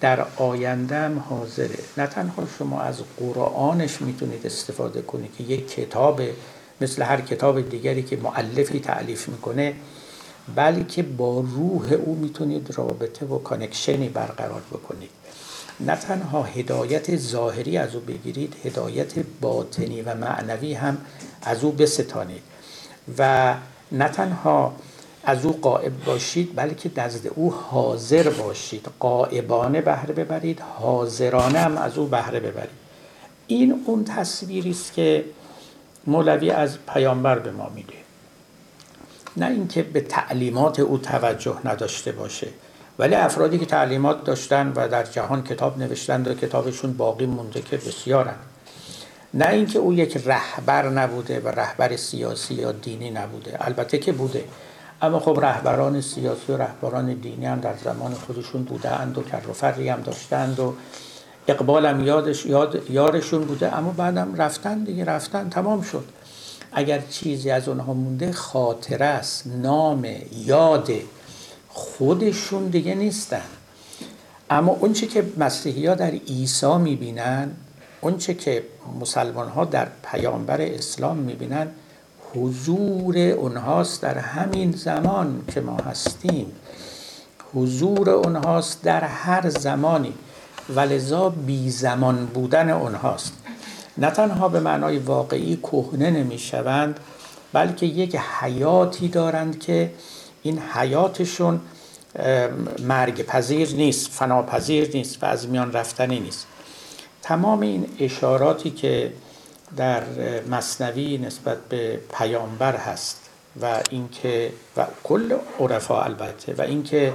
در آینده هم حاضره. نه تنها شما از قرآنش میتونید استفاده کنید که یک کتاب مثل هر کتاب دیگری که مؤلفی تألیف میکنه، بلکه با روح او میتونید رابطه و کانکشنی برقرار بکنید. نه تنها هدایت ظاهری از او بگیرید، هدایت باطنی و معنوی هم از او بستانید و نه تنها از او غائب باشید، بلکه نزد او حاضر باشید. غائبانه بهره ببرید، حاضرانه هم از او بهره ببرید. این اون تصویری است که مولوی از پیامبر به ما میده. نه اینکه به تعلیمات او توجه نداشته باشه، ولی افرادی که تعلیمات داشتن و در جهان کتاب نوشتند و کتابشون باقی مونده که بسیارن. نه اینکه او یک رهبر نبوده و رهبر سیاسی یا دینی نبوده، البته که بوده، اما خب رهبران سیاسی و رهبران دینی هم در زمان خودشون بودند و کر و فری هم داشتند و اقبال هم یادش یاد یارشون بوده، اما بعدم رفتن دیگه، رفتن تمام شد. اگر چیزی از اونها مونده خاطره است، نام، یاد، خودشون دیگه نیستن. اما اون چه که مسیحی‌ها در عیسی می‌بینن، اون چه که مسلمان‌ها در پیامبر اسلام می‌بینن، حضور اونهاست در همین زمان که ما هستیم، حضور اونهاست در هر زمانی و لذا بی زمان بودن اونهاست. نه تنها به معنای واقعی کهنه نمیشوند، بلکه یک حیاتی دارند که این حیاتشون مرگ پذیر نیست، فناپذیر نیست و از میان رفتنی نیست. تمام این اشاراتی که در مثنوی نسبت به پیامبر هست و اینکه و کل عرفا البته و اینکه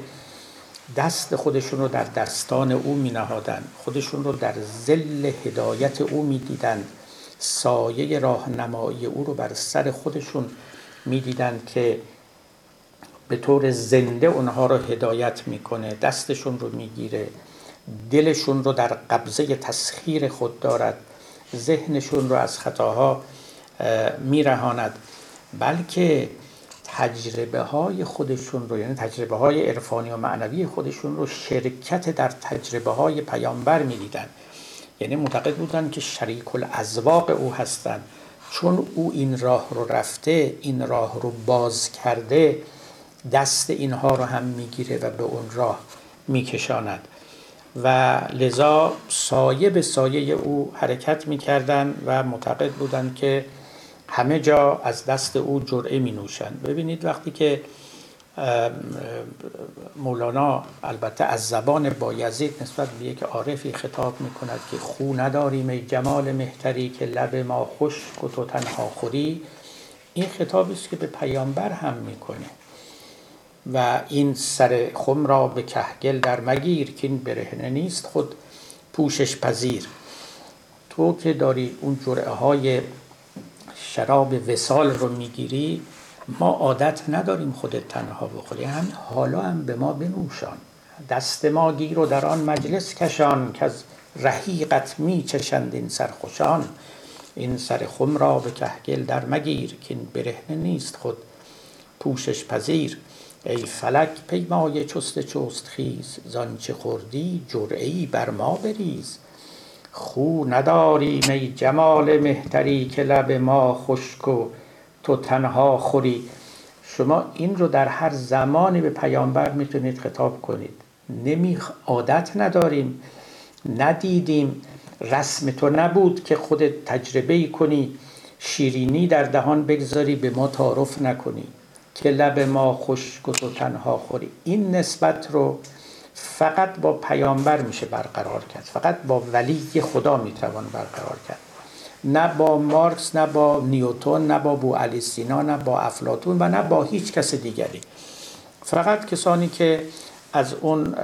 دست خودشون رو در دستان او می نهادن، خودشون رو در ظل هدایت او می دیدن، سایه راهنمایی او رو بر سر خودشون می دیدن که به طور زنده اونها رو هدایت می کنه، دستشون رو می گیره، دلشون رو در قبضه تسخیر خود دارد، ذهنشون رو از خطاها می رهاند، بلکه تجربه های خودشون رو، یعنی تجربه های عرفانی و معنوی خودشون رو شرکت در تجربه های پیامبر می دیدن. یعنی معتقد بودن که شریک الازواق او هستن، چون او این راه رو رفته، این راه رو باز کرده، دست اینها رو هم می گیره و به اون راه می کشاند و لذا سایه به سایه او حرکت می کردن و معتقد بودن که همه جا از دست او جرعه می نوشن. ببینید وقتی که مولانا البته از زبان بایزید نسبت به یک عارفی خطاب می کند که خو نداریم ای جمال مهتری که لب ما خشک و تو تنها خوری، این خطابی است که به پیامبر هم می کنه و این سر خم را به کهگل در مگیر که این برهنه نیست خود پوشش پذیر. تو که داری اون جرعه های شراب وصال رو میگیری، ما عادت نداریم خودت تنها بخوری، هم حالا هم به ما بنوشان، دست ما گیر و در آن مجلس کشان که از رحیقت میچشند این سرخوشان، این سر خم را به کهگل در مگیر که این برهنه نیست خود پوشش پذیر. ای فلک پیمای چست چست خیز، زان چه خوردی جرعی بر ما بریز، خو نداری می جمال مهتری که لب ما خشک و تو تنها خوری. شما این رو در هر زمانی به پیامبر میتونید خطاب کنید. نمی عادت نداریم، ندیدیم، رسم تو نبود که خودت تجربه کنی، شیرینی در دهان بگذاری به ما تعارف نکنی، که لب ما خشک و تو تنها خوری. این نسبت رو فقط با پیامبر میشه برقرار کرد، فقط با ولی خدا میتوان برقرار کرد، نه با مارکس، نه با نیوتن، نه با بوعلی سینا، نه با افلاطون و نه با هیچ کس دیگری. فقط کسانی که از اون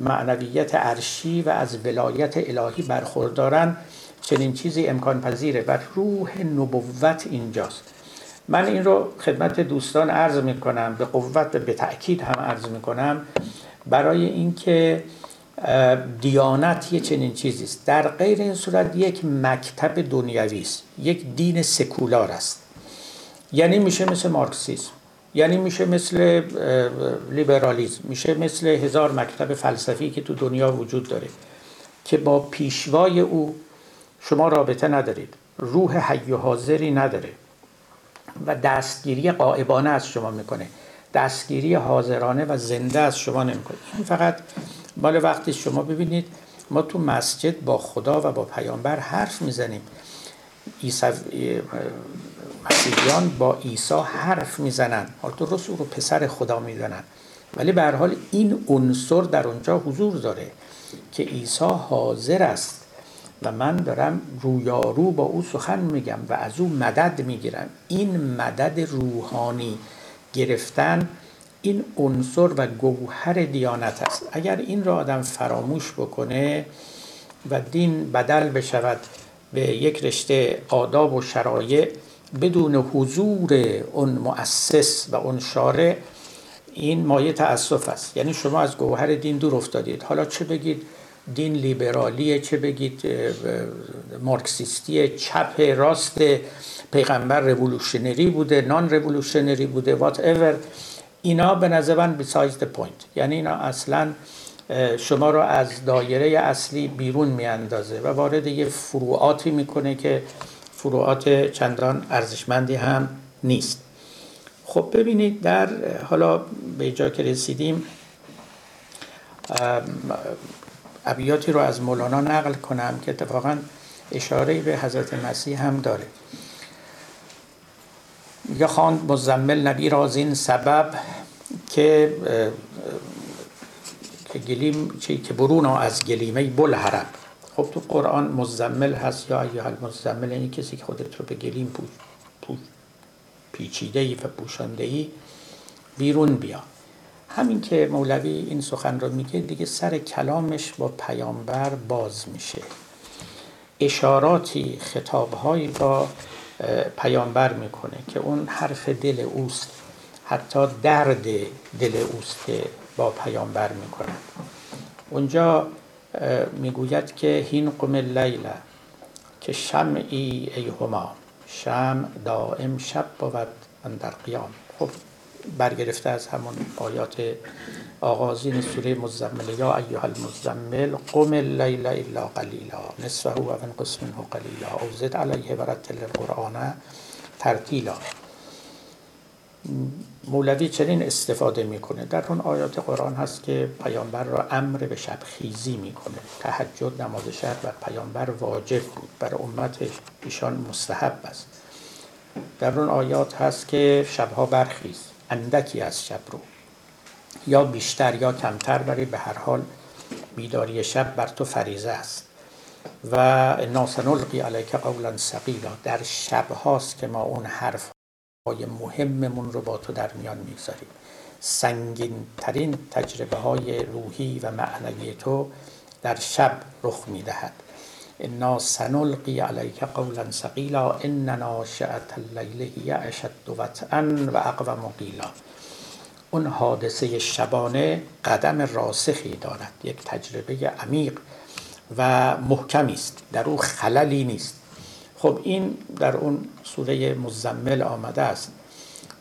معنویت عرشی و از ولایت الهی برخوردارن چنین چیزی امکان پذیره و روح نبوت اینجاست. من این رو خدمت دوستان عرض میکنم، به قوت و به تأکید هم عرض میکنم، برای اینکه دیانت یه چنین چیزی است. در غیر این صورت یک مکتب دنیوی است، یک دین سکولار است. یعنی میشه مثل مارکسیسم، یعنی میشه مثل لیبرالیسم، میشه مثل هزار مکتب فلسفی که تو دنیا وجود داره که با پیشوای او شما رابطه ندارید، روح حی و حاضری نداره و دستگیری غائبانه از شما میکنه، دستگیری حاضرانه و زنده از شما نمیکنه. این فقط مال وقتی شما ببینید ما تو مسجد با خدا و با پیامبر حرف میزنیم، عیسی مسیحیان با عیسی حرف میزنن، حالت رسول رو پسر خدا میدونن، ولی به هر حال این عنصر در اونجا حضور داره که عیسی حاضر است و من دارم رویارو با او سخن میگم و از او مدد میگیرم. این مدد روحانی گرفتن این عنصر و گوهر دیانت است. اگر این را آدم فراموش بکنه و دین بدل بشود به یک رشته آداب و شرایع بدون حضور اون مؤسس و اون شارع، این مایه تأسف است. یعنی شما از گوهر دین دور افتادید. حالا چه بگید دین لیبرالیه، چه بگید مارکسیستیه، چپ راست، پیغمبر رولوشنری بوده، نان رولوشنری بوده، وات ایور، اینا به نظر من بسایز د پوینت، یعنی اینا اصلا شما رو از دایره اصلی بیرون میاندازه و وارد یه فروعاتی میکنه که فروعات چندان ارزشمندی هم نیست. خب ببینید در حالا به جا که رسیدیم ابیاتی رو از مولانا نقل کنم که اتفاقا اشاره به حضرت مسیح هم داره. میگه خواند مزمل نبی را زین سبب که که گلیم چی که برونا از گلیمه بل حرم. خب تو قرآن مزمل هست، یا ایها المزمل، یعنی کسی که خودت رو به گلیم پوش پوش پیچیده‌ای و پوشانده‌ای بیرون بیا. همین که مولوی این سخن رو میگه دیگه سر کلامش با پیامبر باز میشه، اشاراتی خطاب‌هایی با پیامبر میکنه که اون حرف دل اوست، حتی درد دل اوست که با پیامبر میکنه. اونجا میگوید که هین قم اللیل که شمعی ای هما، شمع دائم شب بود اندر قیام. خب برگرفته از همون آیات آغازین سوره مزمل، یا ایها المزمل قم اللیل الا قلیلا نصفه و انقص منه قلیلا او زد علیه و رتل القرآن ترتیلا. مولوی چنین استفاده میکنه. در اون آیات قرآن هست که پیامبر را امر به شب خیزی میکنه، تهجد نماز شب و پیامبر واجب بود بر امتش، ایشان مستحب است. در اون آیات هست که شبها برخیز، اندکی از شب رو یا بیشتر یا کمتر، برای به هر حال بیداری شب بر تو فریضه است. و انا سنلقی علیک قولا ثقیلا، در شب هاست که ما اون حرف های مهممون رو با تو در میان میگذاریم، سنگین ترین تجربه های روحی و معنوی تو در شب رخ میدهد. انا سنلقی علیک قولا ثقیلا ان ناشئة اللیل هی اشد وطئا و اقوم قیلا. اون حادثه شبانه قدم راسخی دارد، یک تجربه عمیق و محکمی است، در او خللی نیست. خب این در اون سوره مزمل آمده است.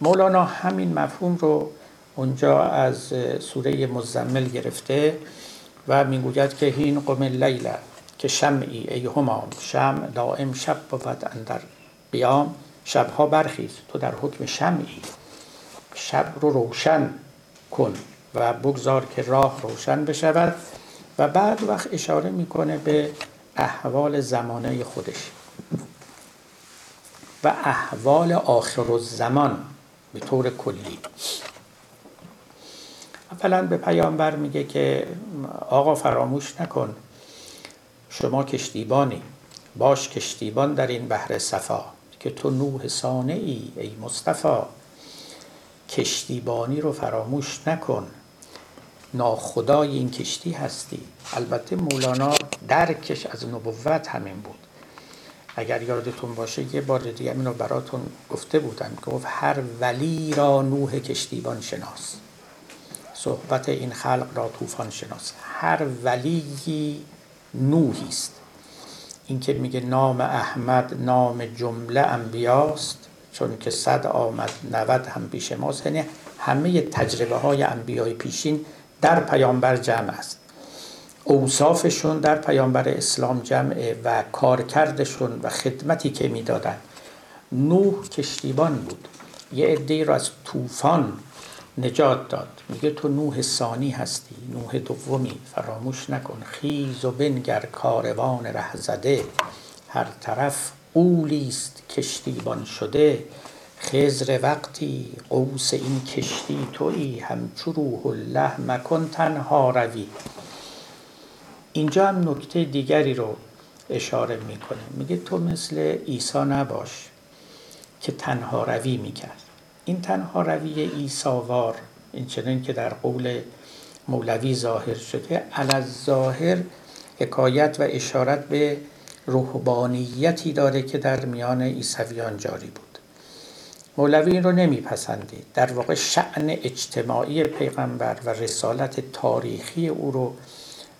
مولانا همین مفهوم رو اونجا از سوره مزمل گرفته و میگوید که هین قم اللیل که شمعی ای هما، شمع دائم شب بود اندر قیام، شبها برخیز، تو در حکم شمعی، شب رو روشن کن و بگذار که راه روشن بشود. و بعد وقت اشاره میکنه به احوال زمانه خودش و احوال آخر الزمان به طور کلی. اولا به پیامبر میگه که آقا فراموش نکن شما کشتیبانی، باش کشتیبان در این بحر صفا که تو نوح صانعی ای مصطفی، کشتیبانی رو فراموش نکن، ناخدای این کشتی هستی. البته مولانا درکش از نبوت همین بود. اگر یادتون باشه یه بار دیگه اینو براتون گفته بودم، گفت هر ولی را نوح کشتیبان شناس، صحبت این خلق را طوفان شناس. هر ولی نوحی است. این که میگه نام احمد نام جمله انبیاست، چون که صد آمد نود هم پیش ماست. یعنی همه تجربه های انبیای پیشین در پیامبر جمع است، اوصافشون در پیامبر اسلام جمعه و کارکردشون و خدمتی که میدادن. نوح کشتیبان بود، یه عده‌ای را از طوفان نجات داد. میگه تو نوح ثانی هستی، نوح دومی، فراموش نکن. خیز و بنگر کاروان رهزده، هر طرف غولیست کشتیبان شده. خضر وقتی قوس این کشتی تویی، همچو روح الله مکن تنها روی. اینجا هم نکته دیگری رو اشاره میکنه، میگه تو مثل عیسی نباش که تنها روی میکرد. این تنها روی عیساوار، این چنین که در قول مولوی ظاهر شده، علی ظاهر حکایت و اشارت به روحانیتی داره که در میان عیسویان جاری بود. مولوی این رو نمیپسندید، در واقع شأن اجتماعی پیغمبر و رسالت تاریخی او رو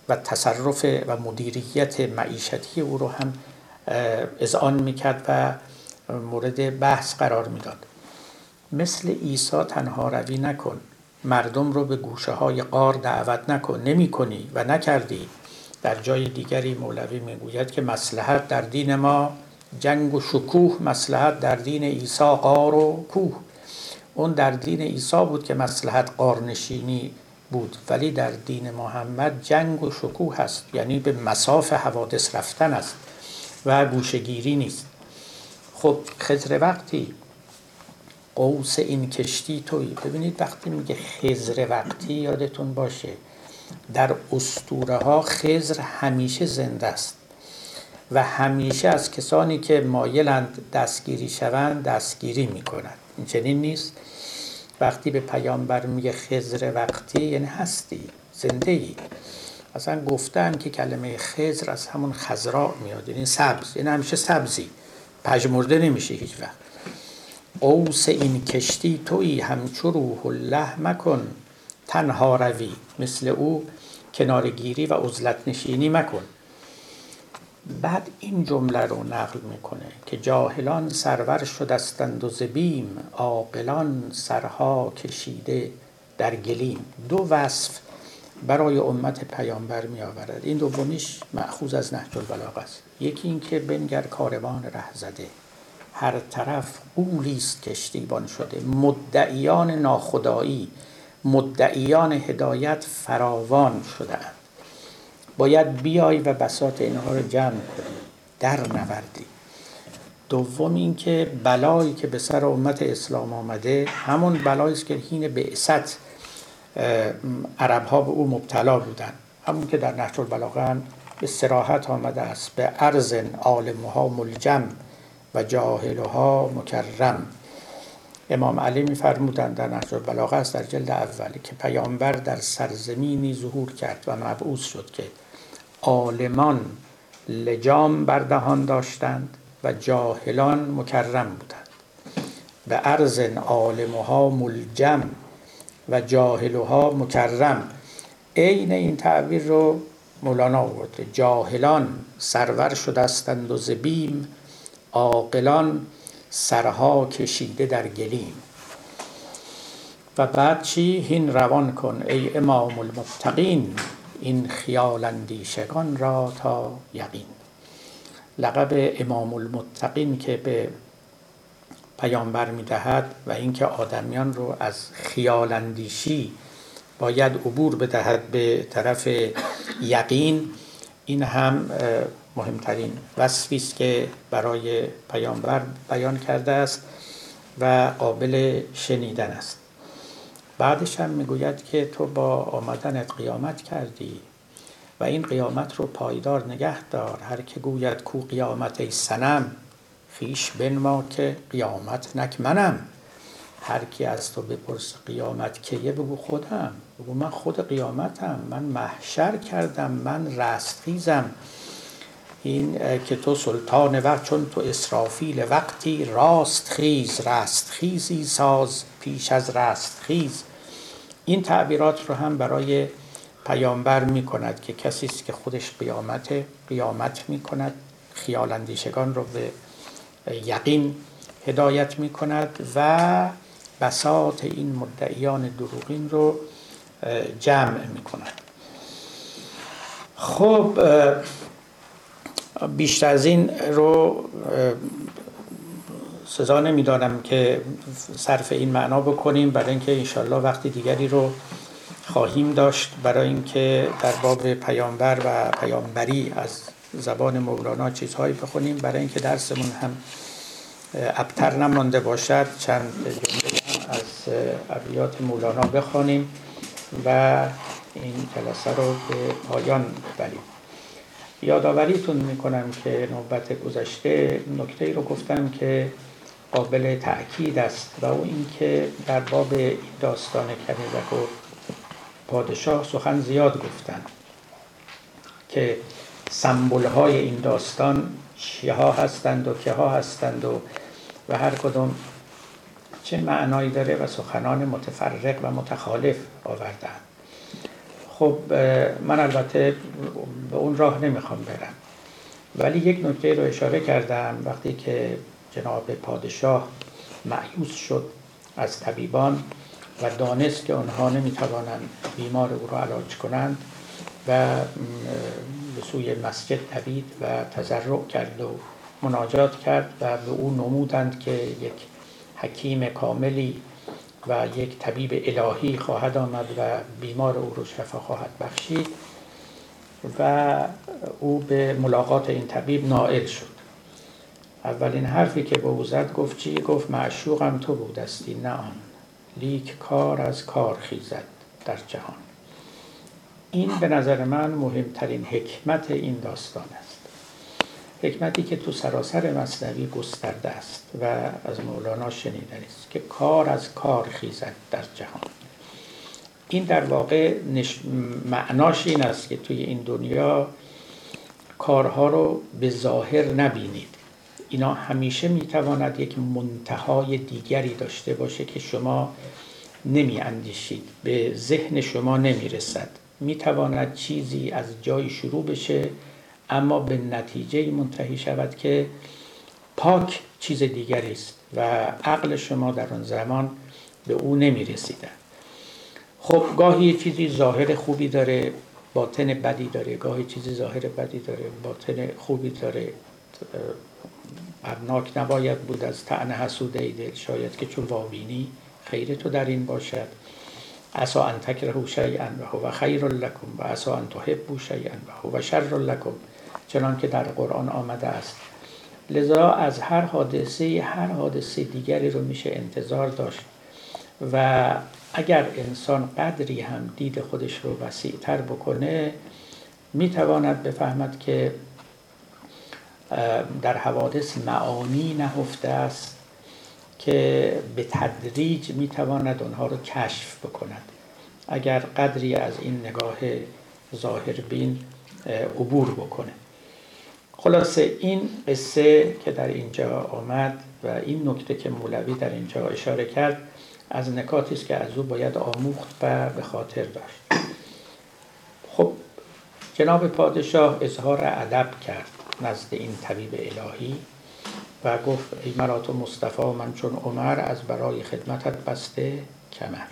و تصرف و مدیریت معیشتی او رو هم اذعان میکرد و مورد بحث قرار میداد. مثل عیسی تنها روی نکن، مردم رو به گوشه های غار دعوت نکن، نمی کنی و نکردی. در جای دیگری مولوی میگوید که مصلحت در دین ما جنگ و شکوه، مصلحت در دین عیسی غار و کوه. اون در دین عیسی بود که مصلحت غارنشینی بود، ولی در دین محمد جنگ و شکوه هست، یعنی به مصاف حوادث رفتن است و گوشه‌گیری نیست. خب خضر وقتی قوس این کشتی تویی، ببینید وقتی میگه خضر وقتی یادتون باشه در اسطوره ها خضر همیشه زنده است و همیشه از کسانی که مایلند دستگیری شوند دستگیری میکنند. این چنین نیست؟ وقتی به پیامبر میگه خضر وقتی یعنی هستی، زنده‌ای. اصلا گفتن که کلمه خضر از همون خضراء میاد، یعنی سبز، یعنی همیشه سبزی، پژمرده نمیشه هیچ وقت. قوس این کشتی تویی، همچو روح الله مکن تنها روی. مثل او کنارگیری و عزلت نشینی مکن. بعد این جمله رو نقل میکنه که جاهلان سرور شدستند و ز بیم، عاقلان سرها کشیده در گلیم. دو وصف برای امت پیامبر می آورد. این دومیش مأخوذ از نهج البلاغه است. یکی این که بنگر کاروان رهزده، هر طرف غولیست کشتیبان شده. مدعیان ناخدایی، مدعیان هدایت فراوان شده‌اند. باید بیای و بساط اینها رو جمع کنی، در نوردی. دوم اینکه بلایی که به سر امت اسلام آمده همون بلایی است که حین بعثت عرب ها به او مبتلا بودند، همون که در نهج البلاغه به صراحت آمده است: به ارض عالمها ملجم و جاهلها مکرم. امام علی می‌فرمودند در نهج البلاغه است در جلد اولی که پیامبر در سرزمینی ظهور کرد و مبعوث شد که عالمان لجام بر دهان داشتند و جاهلان مکرم بودند. به ارض عالمها ملجم و جاهلها مکرم، عین این تعبیر رو مولانا آورده: جاهلان سرور شدستند و ز بیم، عاقلان سرها کشیده در گلیم. و بعد چی؟ هین روان کن ای امام المتقین، این خیال اندیشگان را تا یقین. لقب امام المتقین که به پیامبر میدهد و اینکه آدمیان رو از خیال اندیشی باید عبور بدهد به طرف یقین، این هم مهمترین وصفی است که برای پیامبر بیان کرده است و قابل شنیدن است. بعدش هم میگوید که تو با آمدنت قیامت کردی و این قیامت رو پایدار نگه دار. هر که گوید کو قیامت ای صنم، خیش بنما که قیامت نک منم. هر کی از تو بپرس قیامت کیه، بگو خودم. بگو من خود قیامتم، من محشر کردم، من رستخیزم. این که تو سلطان وقت، چون تو اسرافیل وقتی راست خیز. راست خیزی ساز پیش از راست خیز. این تعبیرات رو هم برای پیامبر می کند که کسی است که خودش قیامت قیامت می کند، خیال اندیشگان رو به یقین هدایت می کند و بساط این مدعیان دروغین رو جمع می کند. خب بیشتر از این رو سزا نمی دانم که صرف این معنا بکنیم، برای اینکه انشالله وقتی دیگری رو خواهیم داشت برای اینکه در باب پیامبر و پیامبری از زبان مولانا چیزهایی بخونیم، برای اینکه درسمون هم ابتر نمانده باشد چند جمله از ابیات مولانا بخونیم و این جلسه رو به پایان ببریم. یادآوریتون میکنم که نوبت گذشته نکته‌ای رو گفتم که قابل تأکید است و او اینکه در باب این داستان کنیزک و پادشاه سخن زیاد گفتن که سمبول‌های این داستان چیه ها هستند و که ها هستند و و هر کدوم چه معنایی داره و سخنان متفرق و متخالف آوردن. خب من البته به اون راه نمیخوام برم، ولی یک نکته رو اشاره کردم. وقتی که جناب پادشاه مأیوس شد از طبیبان و دانست که آنها نمیتوانند بیمار او را علاج کنند و به سوی مسجد دوید و تضرع کرد و مناجات کرد و به او نمودند که یک حکیم کاملی و یک طبیب الهی خواهد آمد و بیمار او را شفا خواهد بخشید و او به ملاقات این طبیب نائل شد. اولین حرفی که به او زد گفت چی؟ گفت معشوقم تو بودستی نه آن، لیک کار از کار خیزد در جهان. این به نظر من مهمترین حکمت این داستان است، حکمتی که تو سراسر مثنوی گسترده است و از مولانا شنیدنی است که کار از کار خیزد در جهان. این در واقع نش... معناش این است که توی این دنیا کارها رو به ظاهر نبینید، اینا همیشه میتواند یک منتهای دیگری داشته باشه که شما نمی اندیشید، به ذهن شما نمی رسد. میتواند چیزی از جای شروع بشه اما به نتیجه منتهی شود که پاک چیز دیگری است و عقل شما در آن زمان به او نمی رسیده. خب گاهی چیزی ظاهر خوبی داره باطن بدی داره، گاهی چیزی ظاهر بدی داره باطن خوبی داره. ابناک نباید بود از طعن حسود ای دل، شاید که چون وابینی خیر تو در این باشد، عسی ان تکرهوا شیئا و هو خیر لکم و عسی ان تحبوا شیئا و هو شر لکم، چنان که در قرآن آمده است. لذا از هر حادثه هر حادثه دیگری رو میشه انتظار داشت و اگر انسان قدری هم دید خودش رو وسیع‌تر بکنه میتواند بفهمد که در حوادث معانی نهفته است که به تدریج میتواند آنها رو کشف بکند اگر قدری از این نگاه ظاهربین عبور بکنه. خلاصه این قصه که در اینجا آمد و این نکته که مولوی در اینجا اشاره کرد از نکاتی است که از او باید آموخت و به خاطر داشت. خب جناب پادشاه اظهار ادب کرد نزد این طبیب الهی و گفت ای مرات و مصطفی من چون عمر از برای خدمتت بسته کمر.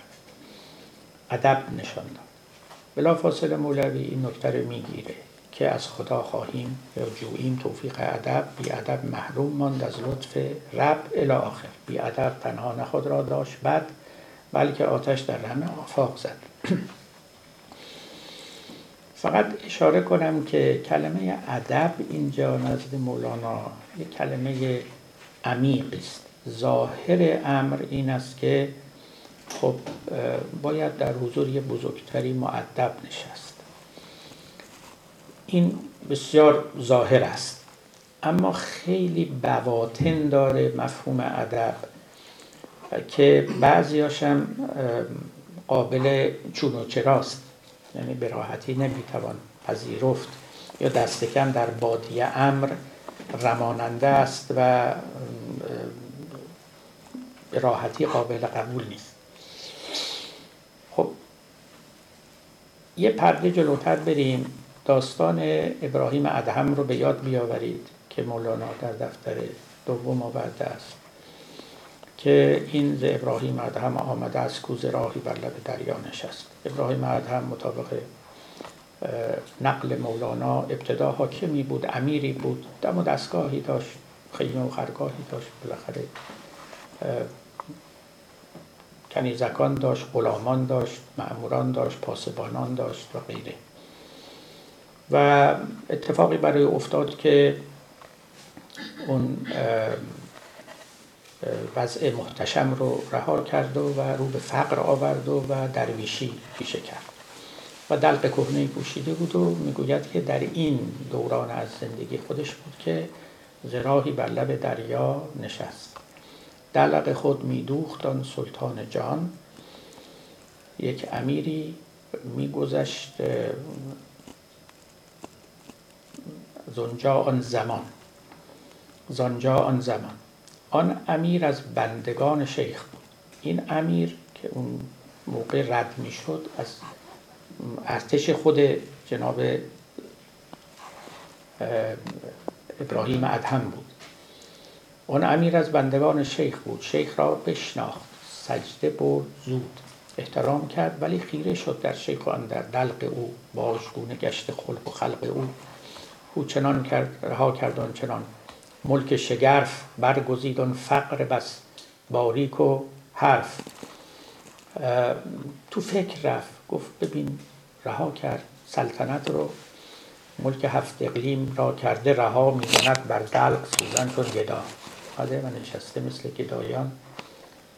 ادب نشان داد. بلافاصله مولوی این نکته رو میگیره که از خدا خواهیم یا جوییم توفیق ادب، بی ادب محروم ماند از لطف رب الی آخر. بی ادب تنها نه خود را داشت بد، بلکه آتش در همه آفاق زد. فقط اشاره کنم که کلمه ادب اینجا نزد مولانا یک کلمه عمیق است. ظاهر امر این است که خب باید در حضور یه بزرگتری مؤدب نشست، این بسیار ظاهر است، اما خیلی بواطن داره مفهوم ادب که بعضیاش هم قابل چون و چراست، یعنی به راحتی نمیتوان پذیرفت یا دست کم در بادیه امر رماننده است و به راحتی قابل قبول نیست. خب یه پرده جلوتر بریم، داستان ابراهیم ادهم رو به یاد بیاورید که مولانا در دفتر دوم آورده است. که این ز ابراهیم ادهم آمده است کوز راهی بر لب دریا نشست. ابراهیم ادهم مطابق نقل مولانا ابتدا حاکمی بود، امیری بود، دم و دستگاهی داشت، خیمه و خرگاهی داشت، بالاخره کنیزکان داشت، غلامان داشت، مأموران داشت، پاسبانان داشت و غیره. و اتفاقی برای افتاد که اون وضع محتشم رو رها کرد و رو به فقر آورد و درویشی پیشه کرد و دلق کهنه‌ای پوشیده بود و میگوید که در این دوران از زندگی خودش بود که ز راهی بر لب دریا نشست. دلق خود میدوخت آن سلطان جان، یک امیری میگذشت زانجا آن زمان. زانجا آن زمان آن امیر از بندگان شیخ بود. این امیر که اون موقع رد می شد از ارتش خود جناب ابراهیم ادهم بود، آن امیر از بندگان شیخ بود. شیخ را بشناخت، سجده برد، زود احترام کرد، ولی خیره شد در شیخ و اندر دلق او، باشگونه گشت خلق و خلق او. او چنان کرد رها کرد آن چنان ملک شگرف، برگزید آن فقر بس باریک و حرف. تو فکر رفت، گفت ببین رها کرد سلطنت رو، ملک هفت اقلیم را کرده رها، میزند بر دلق سوزن چون گدا. آده من نشسته مثل گدایان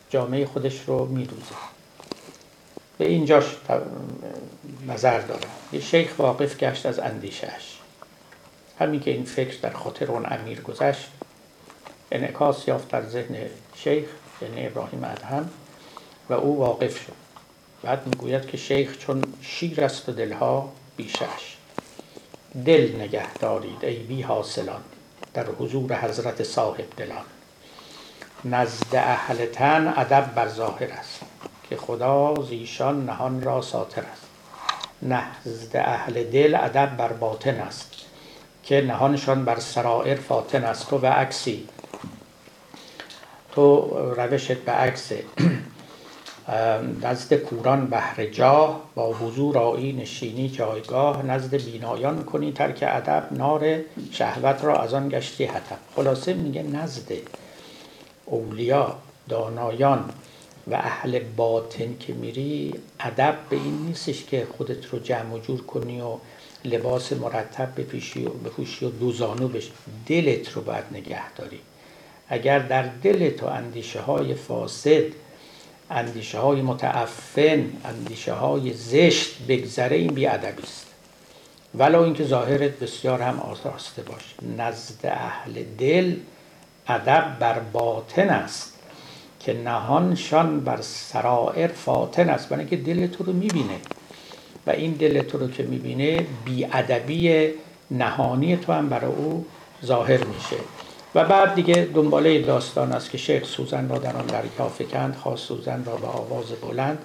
جامعه خودش رو میدوزه. به اینجاش نظر دارم یه شیخ واقف گشت از اندیشهش. همین که این فکر در خاطر اون امیر گذشت، انعکاس یافت در ذهن شیخ، یعنی ابراهیم ادهم، و او واقف شد. بعد میگوید که شیخ چون شیر است و دلها بیشش، دل نگه دارید ای بی حاصلان در حضور حضرت صاحب دلان. نزد اهل تن ادب بر ظاهر است، که خدا زیشان نهان را ساتر است. نزد اهل دل ادب بر باطن است، که نهانشان بر سرائر فاطن است. تو و عکسی، تو روشت به عکس. نزد کوران بهر جاه، با حضور آیی نشینی جایگاه. نزد بینایان کنی ترک ادب، نار شهوت را از آن گشتی حطب. خلاصه میگه نزد اولیا، دانایان و اهل باطن که میری، ادب به این نیستش که خودت رو جمع و جور کنی و لباس مرتب بپوشی و بپوشی و دوزانو بشی. دلت رو باید نگه داری. اگر در دلت و اندیشه های فاسد، اندیشه های متعفن، اندیشه های زشت بگذره، این بی‌ادبی است، ولا اینکه ظاهرت بسیار هم آراسته باشه. نزد اهل دل ادب بر باطن است، که نهانشان بر سرائر فاطن است. برای اینکه دلت رو میبینه و این دل تو رو که میبینه، بی‌ادبی نهانی تو هم برای او ظاهر میشه. و بعد دیگه دنباله داستان است که شیخ سوزن را در آن دریا فکند، خواست سوزن را به آواز بلند،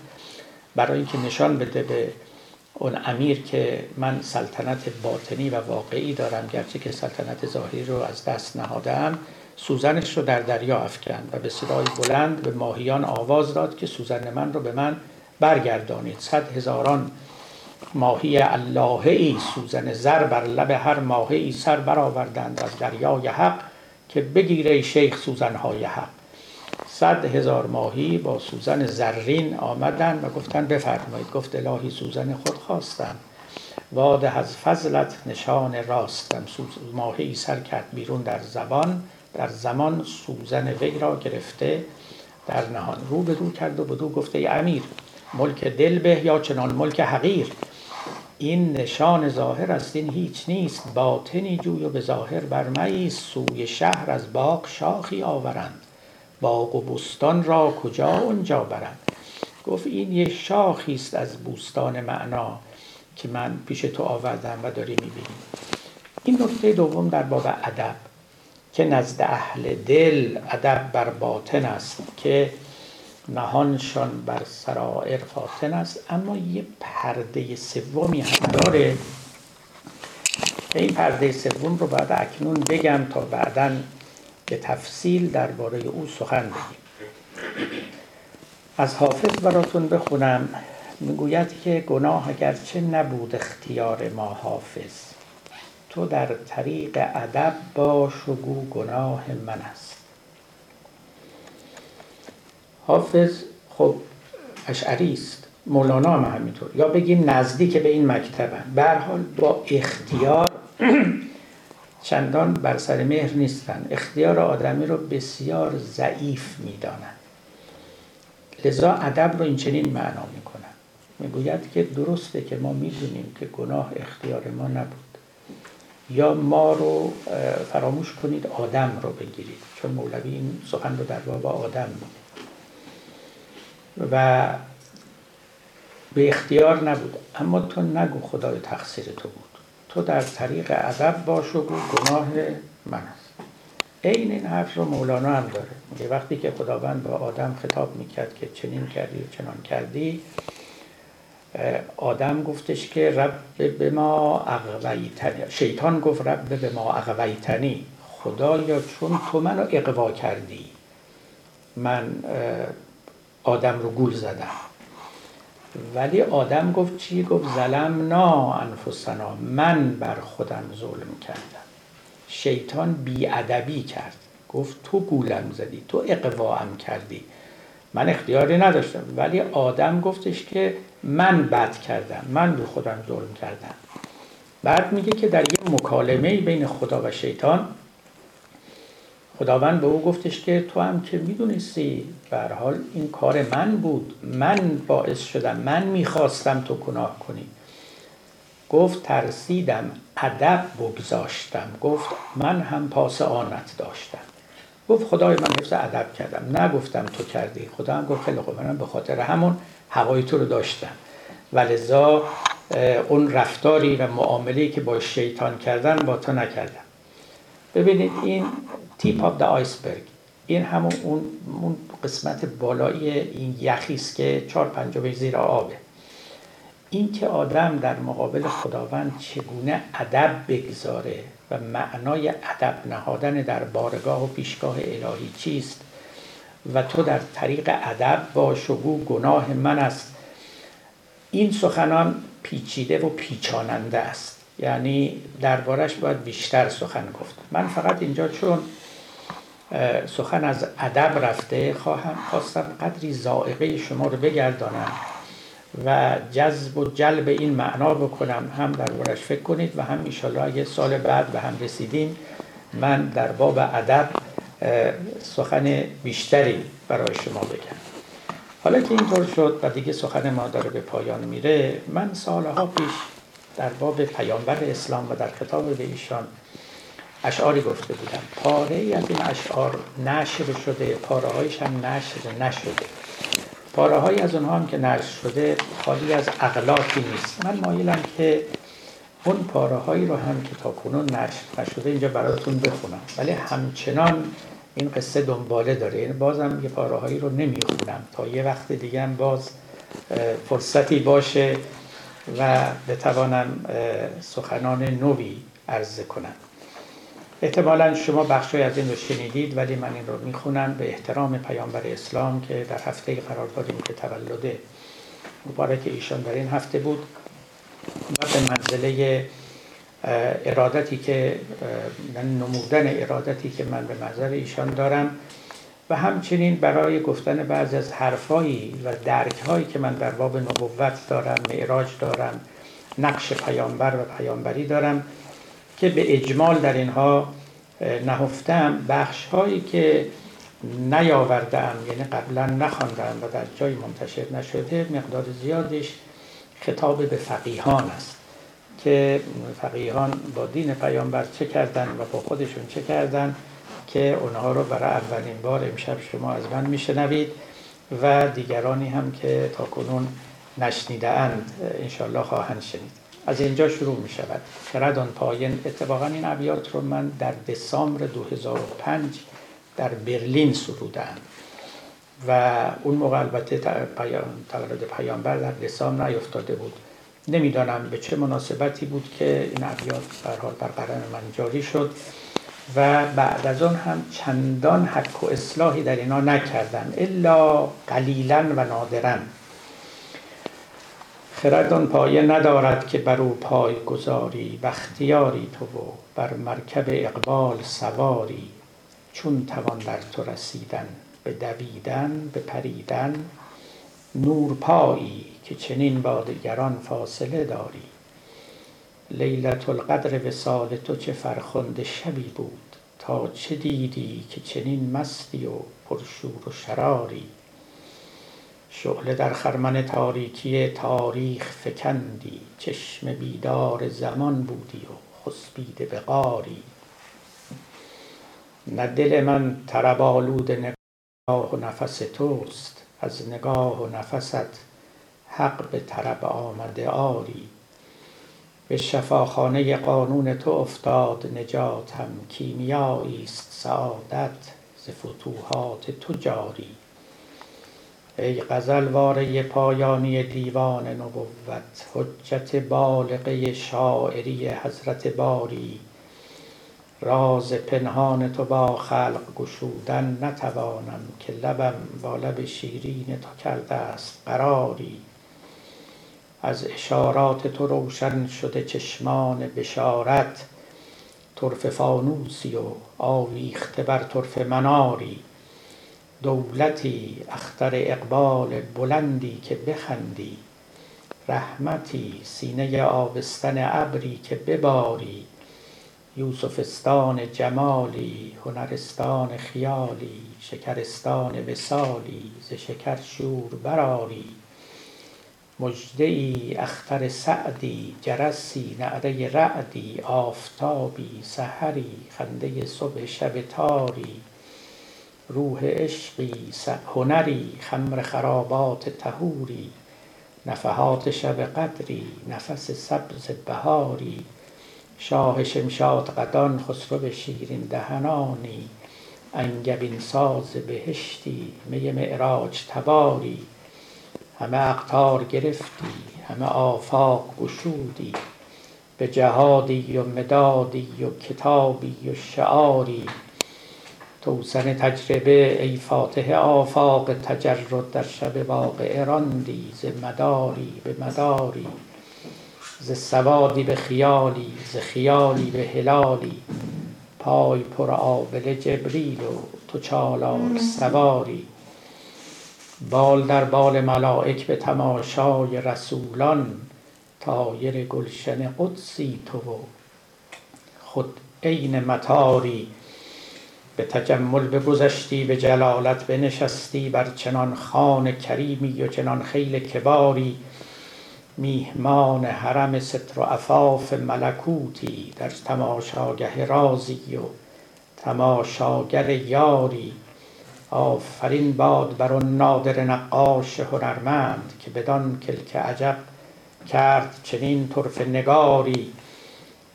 برای اینکه نشان بده به اون امیر که من سلطنت باطنی و واقعی دارم، گرچه که سلطنت ظاهری رو از دست نهادم. سوزنش رو در دریا افکند و به صدای بلند به ماهیان آواز داد که سوزن من رو به من برگردانید. صد هزاران ماهی اللهی سوزن زر بر لب هر ماهی سر برآوردند از دریای حق، که بگیره شیخ سوزنهای حق. صد هزار ماهی با سوزن زرین آمدند و گفتند بفرمایید. گفت الهی سوزن خود خواستم، واده از فضلت نشان راستم. ماهی سر کرد بیرون در زبان، در زمان سوزن وی را گرفته در نهان. رو بدو کرد و بدو گفته ای امیر، ملک دل به یا چنان ملک حقیر. این نشان ظاهر است، این هیچ نیست. باطنی جوی و به ظاهر برمایی. سوی شهر از باغ شاخی آورند، باغ و بستان را کجا اونجا برند. گفت این یه شاخی است از بستان معنا که من پیش تو آوردم و داری میبینی. این نکته دوم در باب ادب، که نزد اهل دل ادب بر باطن است، که نهانشان بر سرائر فاطن است. اما یه پرده سومی هم داره. این پرده سوم رو بعد اکنون بگم تا بعداً به تفصیل درباره او سخن بگیم. از حافظ براتون بخونم. میگوید که گناه اگرچه نبود اختیار ما حافظ، تو در طریق ادب باش و گو گناه من است. حافظ خب اشعری است، مولانا هم همینطور، یا بگیم نزدیک به این مکتب هم. به هر حال با اختیار چندان بر سر مهر نیستن، اختیار آدمی رو بسیار ضعیف میدانن، لذا ادب رو اینچنین معنا میکنن. میگوید که درسته که ما میدونیم که گناه اختیار ما نبود، یا ما رو فراموش کنید آدم رو بگیرید، چون مولوی این سخن رو در باب آدم میگه و به اختیار نبود. اما تو نگو خدای تقصیر تو بود، تو در طریق ادب باش و گناه من است. این این حرف رو مولانا هم داره، میگه وقتی که خداوند با آدم خطاب میکرد که چنین کردی و چنان کردی، آدم گفتش که رب به ما اغویتنی، شیطان گفت رب به ما اغویتنی، خدایا چون تو منو اغوا کردی من آدم رو گول زدم. ولی آدم گفت چی؟ گفت ظلمنا انفسنا، من بر خودم ظلم کردم. شیطان بی‌ادبی کرد، گفت تو گولم زدی، تو اغواام کردی، من اختیاری نداشتم. ولی آدم گفتش که من بد کردم، من به خودم ظلم کردم. بعد میگه که در یه مکالمه بین خدا و شیطان، خداوند به او گفتش که تو هم که میدونستی به هر حال این کار من بود، من باعث شدم، من میخواستم تو گناه کنی. گفت ترسیدم، ادب بگذاشتم، گفت من هم پاس آنت داشتم. گفت خدای من حفظ ادب کردم، نگفتم تو کردی. خدا هم گفت خیلی خوب، منم به خاطر همون هوای تو رو داشتم، ولذا اون رفتاری و معامله‌ای که با شیطان کردن با تو نکردم. ببینید این تیپ آف د آیسبرگ، این همون اون اون قسمت بالایی این یخی است که چهار پنجم زیر آبه. این که آدم در مقابل خداوند چگونه ادب بگذاره و معنای ادب نهادن در بارگاه و پیشگاه الهی چیست و تو در طریق ادب باش و گو گناه من است، این سخنان پیچیده و پیچاننده است، یعنی دربارش باید بیشتر سخن گفت. من فقط اینجا چون سخن از ادب رفته خواهم خواستم قدری ذائقه شما رو بگردانم و جذب و جلب این معنا بکنم، هم دربارش فکر کنید و هم ان شاءالله اگه سال بعد به هم رسیدیم من در باب ادب سخن بیشتری برای شما بگم. حالا که اینطور شد و دیگه سخن ما داره به پایان میره، من سالها پیش در باب پیامبر اسلام و در خطاب به ایشان اشعاری گفته بودم. پاره ای از این اشعار نشر شده، پاره هایش هم نشر نشده، پاره های از اونها هم که نشر شده خالی از اغلاطی نیست. من مایلم که اون پاره هایی رو هم که تاکنون نشر نشده اینجا براتون بخونم، ولی همچنان این قصه دنباله داره، یعنی بازم یه پاره هایی رو نمیخونم تا یه وقت دیگه هم باز فرصتی باشه و بتوانم سخنان نوی عرض کنم. احتمالاً شما بخشی از این رو شنیدید، ولی من این رو میخونم به احترام پیامبر اسلام که در هفته قرار داریم که تولد مبارک ایشان در این هفته بود و به منزله ارادتی که نمودن ارادتی که من به منزله ایشان دارم و همچنین برای گفتن بعضی از حرفایی و درکهایی که من در باب نبوت دارم، معراج دارم، نقش پیامبر و پیامبری دارم که به اجمال در اینها نهفتم، بخش هایی که نیاوردم یعنی قبلا نخواندم و در جای منتشر نشده مقدار زیادش خطاب به فقیهان است که فقیهان با دین پیامبر چه کردن و با خودشون چه کردن که اونها رو برای اولین بار امشب شما از من میشنوید و دیگرانی هم که تاکنون نشنیده اند انشالله خواهند شنید. از اینجا شروع می شود. خردان پاین، اتفاقا این ابیات رو من در دسامبر دو هزار و پنج در برلین سرودم و اون موقع البته تولد پیامبر در دسامبر نیفتاده بود. نمیدانم به چه مناسبتی بود که این ابیات به هر حال بر قلم من جاری شد و بعد از اون هم چندان حک و اصلاحی در اینا نکردن الا قلیلا و نادرا. خرد آن پایه ندارد که بر او پای گذاری، بختیاری تو و بر مرکب اقبال سواری. چون توان در تو رسیدن به دویدن به پریدن، نور پایی که چنین با دیگران فاصله داری. لیلت القدر وصال تو چه فرخنده شبی بود، تا چه دیدی که چنین مستی و پرشور و شراری. شعله در خرمن تاریکی تاریخ فکندی، چشم بیدار زمان بودی و خسبیده به غاری. نه دل من طرب آلود نگاه و نفس توست، از نگاه و نفست حق به طرب آمده آری. به شفاخانه قانون تو افتاد نجات، هم کیمیایی است سعادت ز فتوحات تو جاری. ای غزلواره پایانی دیوان نبوت، حجت بالغه شاعری حضرت باری. راز پنهان تو با خلق گشودن نتوانم، که لبم با لب شیرین تو کرده است قراری. از اشارات تو روشن شده چشمان بشارت، طرف فانوسی و آویخته بر طرف مناری. دولتی اختر اقبال بلندی که بخندی، رحمتی سینه آبستن ابری که بباری. یوسفستان جمالی، هنرستان خیالی، شکرستان وصالی ز شکر شور براری. مژده‌ای اختر سعدی، جرسی نعره رعدی، آفتابی سحری خنده صبح شب تاری. روح عشقی هنری، خمر خرابات طهوری، نفحات شب قدری نفس سبز بهاری. شاه شمشاد قدان خسرو شیرین دهنانی، انگبین ساز بهشتی می معراج تباری. همه اقطار گرفتی همه آفاق گشودی، به جهادی و مدادی و کتابی و شعاری. توسن تجربه ای فاتح آفاق تجرد، در شب واقعه راندی ز مداری به مداری. ز سوادی به خیالی ز خیالی به هلالی، پای پر آبله جبریل و تو چالاک سواری. بال در بال ملائک به تماشای رسولان، طایر گلشن قدسی تو و خود عین مطاری. به تجمل بگذشتی به جلالت بنشستی، بر چنان خان کریمی و چنان خیل کباری. میهمان حرم ستر و عفاف ملکوتی، در تماشاگه رازی و تماشاگر یاری. آفرین باد بر آن نادر نقاش هنرمند، که بدان کلک عجب کرد چنین طرف نگاری.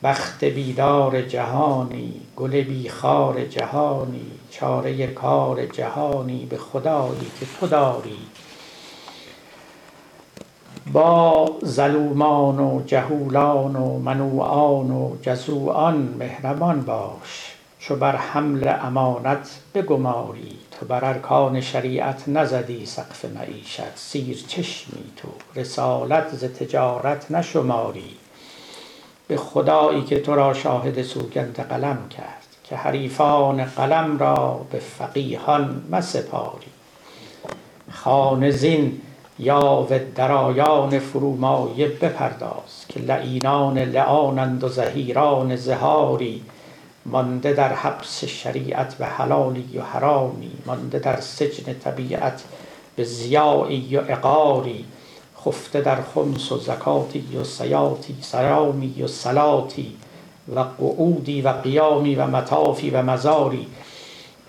بخت بیدار جهانی، گل بیخار جهانی، چاره کار جهانی به خدایی که تو داری. با ظلومان و جهولان و منوعان و جزوعان مهربان باش، چو بر حمل امانت بگماری. تو بر ارکان شریعت نزدی سقف معیشت، سیر چشمی تو رسالت ز تجارت نشماری. به خدایی که تو را شاهد سوگند قلم کرد، که حریفان قلم را به فقیهان مسپاری. خانه زین یا و درایان فرومایه بپرداز، که لعینان لعانند و زهیران زهاری. مانده در حبس شریعت به حلالی و حرامی، مانده در سجن طبیعت به زیایی و عقاری. خفته در خمس و زکاتی و سیاتی، سرامی و سلاتی و قعودی و قیامی و مطافی و مزاری.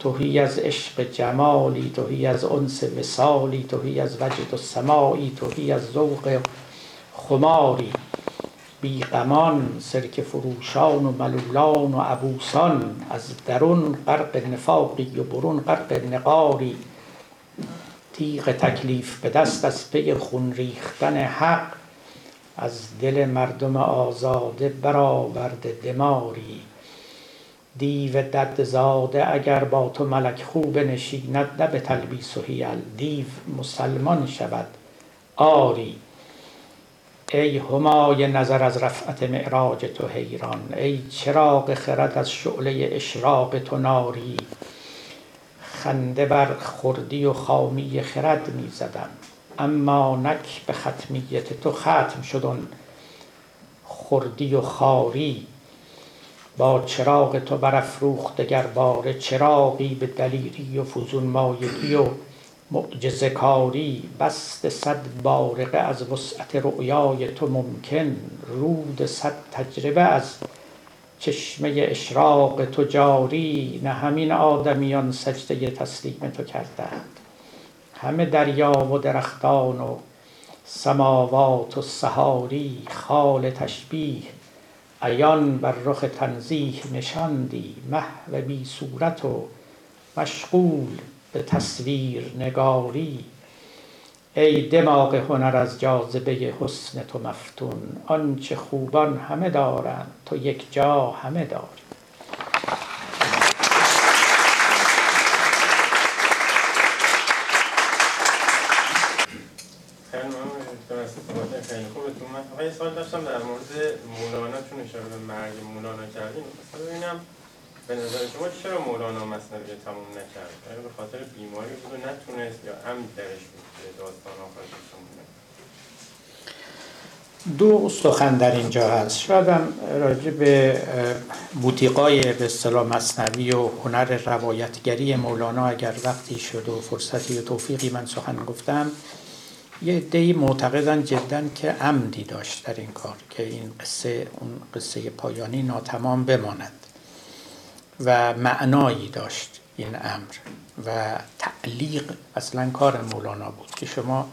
تهی از عشق جمالی، تهی از انس وصالی، تهی از وجد و سماعی، تهی از ذوق خماری. بیغمان سرک فروشان و ملولان و عبوسان، از درون غرق نفاقی و برون غرق نقاری. تیغ تکلیف به دست از پی خون ریختن حق، از دل مردم آزاده برآورده دماری. دیو دد زاده اگر با تو ملک خوب نشیند نه به تلبیس و حیل دیو مسلمان شود. آری ای همای نظر از رفعت معراج تو حیران، ای چراغ خرد از شعله اشراق تو ناری. خنده بر خردی و خامی خرد می زدم، اما نک به ختمیت تو ختم شدن خردی و خاری. با چراغ تو برافروخت دگرباره چراغی به دلیری و فزون مایگی و معجزه کاری. بست صد بارقه از وسعت رؤیای تو ممکن، رود صد تجربه از چشمه اشراق تو جاری. نه همین آدمیان سجده تسلیم تو کردند، همه دریا و درختان و سماوات و سحاری. خال تشبیه عیان بر رخ تنزیه نشاندی، محو بی صورت و مشغول به تصویر نگاری. ای دماغ هنر از جاذبه حسن تو مفتون، آنچه خوبان همه دارند تو یک جا همه داری. یه سوال داشتم در مورد مولانا، چون اشاره به مرگ مولانا کردیم. مثلا ببینم به نظر شما چرا مولانا مثنوی رو تموم نکرد؟ آیا به خاطر بیماری بود و نتونست، یا عمد درش بود که داستان آخرش تموم نکرد؟ دو سخن در اینجا هست. شاید هم راجع به بوتیقای به اصطلاح مثنوی و هنر روایتگری مولانا اگر وقتی شد و فرصتی و توفیقی من سخن گفتم. یه عده‌ای معتقدن جداً که عمدی داشت در این کار، که این قصه اون قصه پایانی ناتمام بماند و معنایی داشت این امر و تعلیق اصلاً کار مولانا بود که شما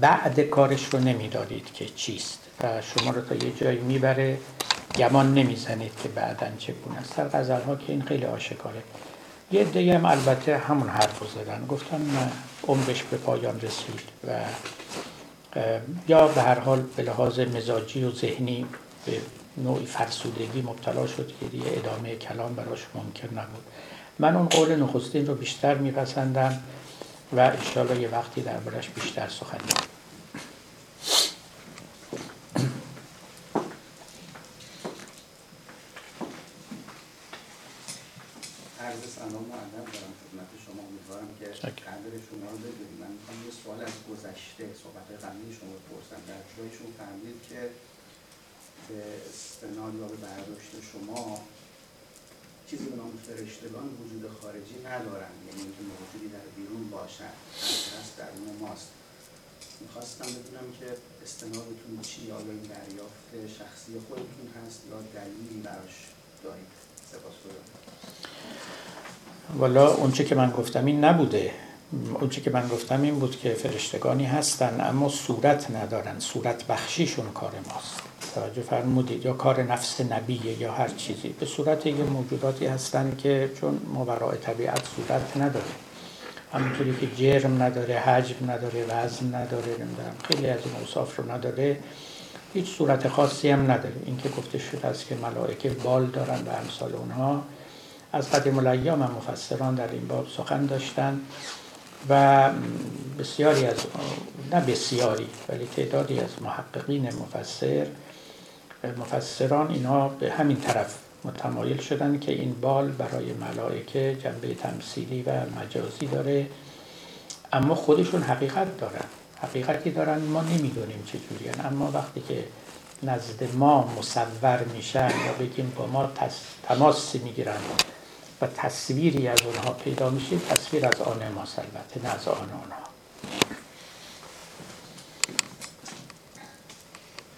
بعد کارش رو نمی‌دانید که چیست و شما رو تا یه جایی میبره، گمان نمیزنید که بعداً چگونه است. در غزل‌ها که این خیلی آشکاره. یه دیگه هم البته همون حرف رو زدن، گفتن عمرش به پایان رسید و یا به هر حال به لحاظ مزاجی و ذهنی به نوعی فرسودگی مبتلا شد که دیگه ادامه کلام براش ممکن نبود. من اون قول نخستین رو بیشتر میپسندم و انشاءالله یه وقتی دربارش بیشتر سخن میگم. شون فهمید که به استناد یا به برداشت شما چیزی به نام فرشتگان وجود خارجی ندارن، یعنی اینکه موجودی در بیرون باشن، هست درون ماست. میخواستم بدونم که استنادتون چی، یا این دریافت شخصی خودتون هست یا دلیلی براش دارید؟ سپاسگزارم. والا اونچه که من گفتم این نبوده. اون چی که من گفتم این بود که فرشتگانی هستن اما صورت ندارن، صورت بخشیشون کار ماست. توجه فرمودید، یا کار نفس نبیه یا هر چیزی. به صورت یه موجوداتی هستن که چون ماورای طبیعت صورت نداره، همونطوری که جرم نداره، حجم نداره، وزن نداره، نمیدونم خیلی از این اوصاف رو نداره، هیچ صورت خاصی هم نداره. این که گفته شده است که ملائکه بال دارن و امثال اونها، از قدیم الایام هم مفسران در این باب سخن داشتن و بسیاری از نه بسیاری ولی تعدادی از محققین مفسر مفسران اینها به همین طرف متمایل شدن که این بال برای ملائکه جنبه تمثیلی و مجازی داره، اما خودشون حقیقت دارن، حقیقتی دارن ما نمیدونیم چجوری هن. اما وقتی که نزد ما مصور میشن یا بگیم با ما تماس میگیرن و تصویری از اونها پیدا میشه، تصویر از آن ماست البته، نه از آن آنها.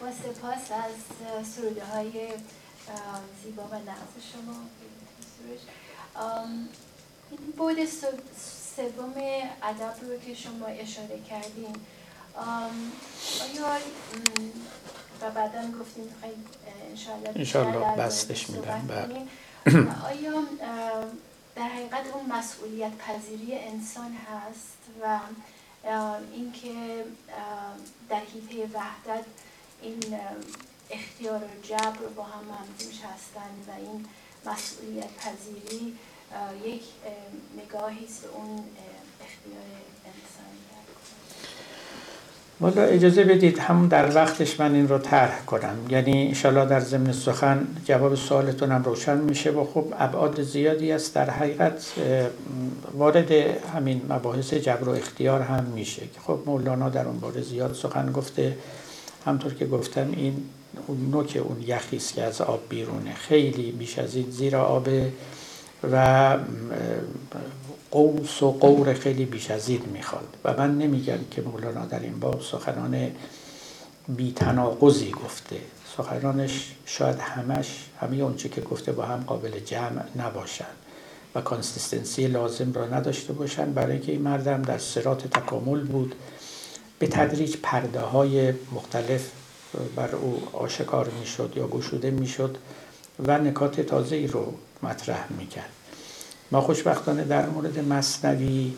با سپاس از سروده های زیبا و نغز شما، این بود سوم ادب رو که شما اشاره کردین. آیا و بعدا گفتیم انشاءالله بستش میدم. آیا در حقیقت اون مسئولیت پذیری انسان هست و اینکه در حیطه وحدت این اختیار و جبر با هم همزوج هستند و این مسئولیت پذیری یک نگاهی است به اون اختیار انسانی. والا اجازه بدید همون در وقتش من این رو طرح کنم، یعنی انشالله در ضمن سخن جواب سوالتون هم روشن میشه و خب ابعاد زیادی است در حقیقت وارد همین مباحث جبر و اختیار هم میشه که خب مولانا در اون باره زیاد سخن گفته. همطور که گفتم این اون نوک اون یخی است که از آب بیرونه، خیلی بیش از این زیر آبه و قوس و قور خیلی بیش از این میخواد و من نمیگم که مولانا در این باب سخنان بی تناقضی گفته، سخنانش شاید همش همه اونچه که گفته با هم قابل جمع نباشن و کانسیستنسی لازم را نداشته باشن، برای اینکه این مردم در صراط تکامل بود، به تدریج پرده های مختلف بر او آشکار میشد یا گشوده میشد و نکات تازه‌ای رو مطرح میکرد. ما خوشبختانه در مورد مثنوی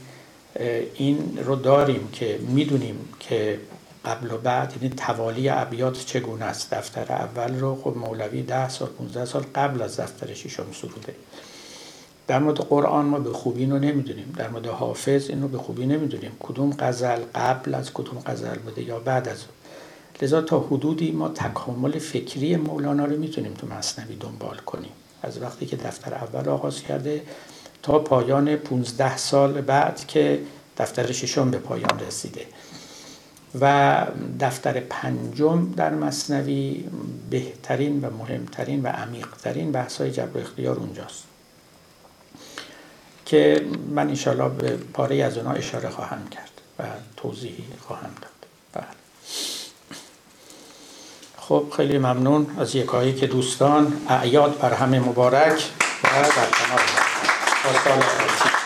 این رو داریم که میدونیم که قبل و بعد، یعنی توالی ابیات چگونه است. دفتر اول رو خب مولوی ده سال پانزده سال قبل از دفتر ششم سروده. در مورد قرآن ما به خوبی اینو نمیدونیم، در مورد حافظ اینو به خوبی نمیدونیم کدوم غزل قبل از کدوم غزل بوده یا بعد از اون. لذا تا حدودی ما تکامل فکری مولانا رو میتونیم تو مثنوی دنبال کنیم، از وقتی که دفتر اول آغاز کرده تا پایان پانزده سال بعد که دفتر ششم به پایان رسیده و دفتر پنجم در مثنوی بهترین و مهمترین و عمیقترین بحث‌های جبر و اختیار اونجاست که من انشاءالله به پاره‌ای از اونها اشاره خواهم کرد و توضیحی خواهم داد. بله. خب خیلی ممنون از یکایی که دوستان. اعیاد بر همه مبارک و برکنار.